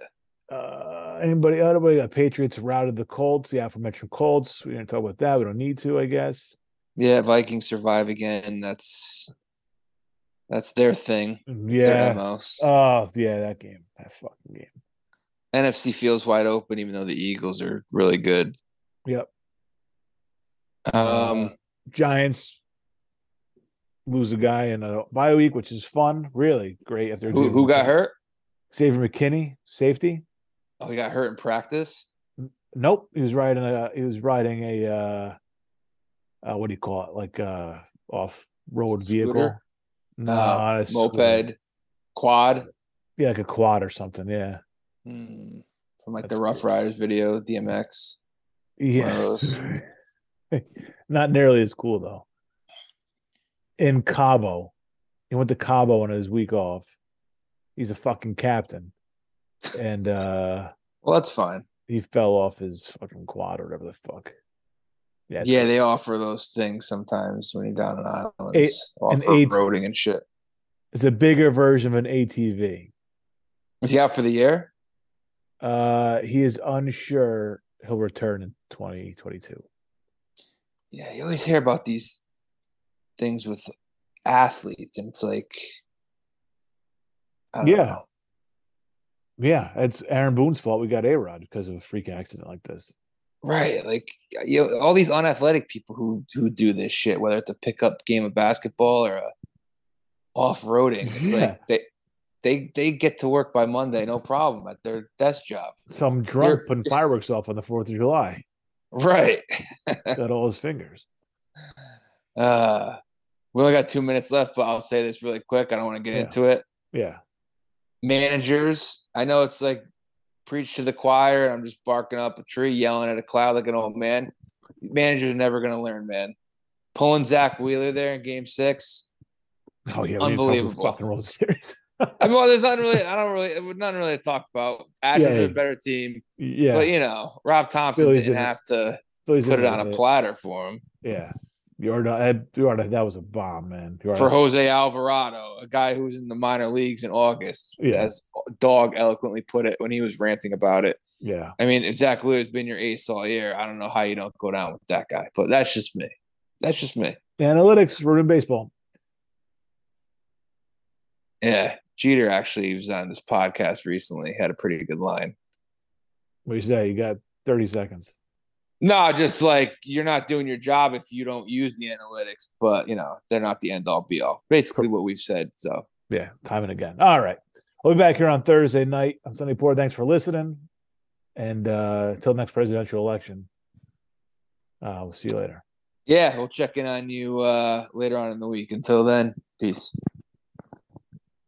Uh, anybody else? Uh, Patriots routed the Colts, the aforementioned Colts. We didn't talk about that. We don't need to, I guess. Yeah, Vikings survive again. That's that's their thing. That's yeah. Oh, uh, yeah, that game. That fucking game. N F C feels wide open, even though the Eagles are really good. Yep. Um, uh, Giants lose a guy in a bye week, which is fun. Really great. If they're who, who got hurt? Xavier McKinney, safety. Oh, he got hurt in practice? Nope. He was riding a. He was riding a. Uh, uh, what do you call it? Like uh, off road vehicle. No, uh, moped, quad. Yeah, like a quad or something. Yeah. Hmm. From like That's the Rough weird. Riders video, D M X. Yes. Not nearly as cool though. In Cabo, he went to Cabo on his week off. He's a fucking captain, and uh, well, that's fine. He fell off his fucking quad or whatever the fuck. Yeah, yeah, crazy. They offer those things sometimes when you're down in islands, off-roading and shit. It's a bigger version of an A T V. Is he out for the year? Uh, he is unsure he'll return in twenty twenty-two. Yeah, you always hear about these things with athletes, and it's like, I don't yeah, know. yeah, it's Aaron Boone's fault. We got A-Rod because of a freak accident like this, right? Like, you know, all these unathletic people who who do this shit, whether it's a pickup game of basketball or a off-roading, it's yeah. like they. They they get to work by Monday, no problem, at their desk job. Some drunk You're, putting fireworks off on the fourth of July. Right. Got all his fingers. Uh, we only got two minutes left, but I'll say this really quick. I don't want to get yeah. into it. Yeah. Managers, I know it's like preach to the choir, and I'm just barking up a tree, yelling at a cloud like an old man. Managers are never going to learn, man. Pulling Zach Wheeler there in game six. Oh, yeah. Unbelievable. Fucking World Series. I mean, well, there's not really, I don't really, nothing really to talk about. Astros yeah, yeah. are a better team. Yeah. But, you know, Rob Thompson Philly's didn't in, have to Philly's put it on a it. platter for him. Yeah. You are not, you are not, that was a bomb, man. For not. Jose Alvarado, a guy who was in the minor leagues in August, yeah. as Dog eloquently put it when he was ranting about it. Yeah. I mean, if Zach Wheeler's been your ace all year, I don't know how you don't go down with that guy. But that's just me. That's just me. Analytics, we're in baseball. Yeah. Jeter actually was on this podcast recently. He had a pretty good line. What do you say? You got thirty seconds. No, just like you're not doing your job if you don't use the analytics, but you know, they're not the end all be all. Basically what we've said. So yeah, time and again. All right. We'll be back here on Thursday night on Sunday Pour. Thanks for listening. And uh until next presidential election. Uh we'll see you later. Yeah, we'll check in on you uh later on in the week. Until then, peace.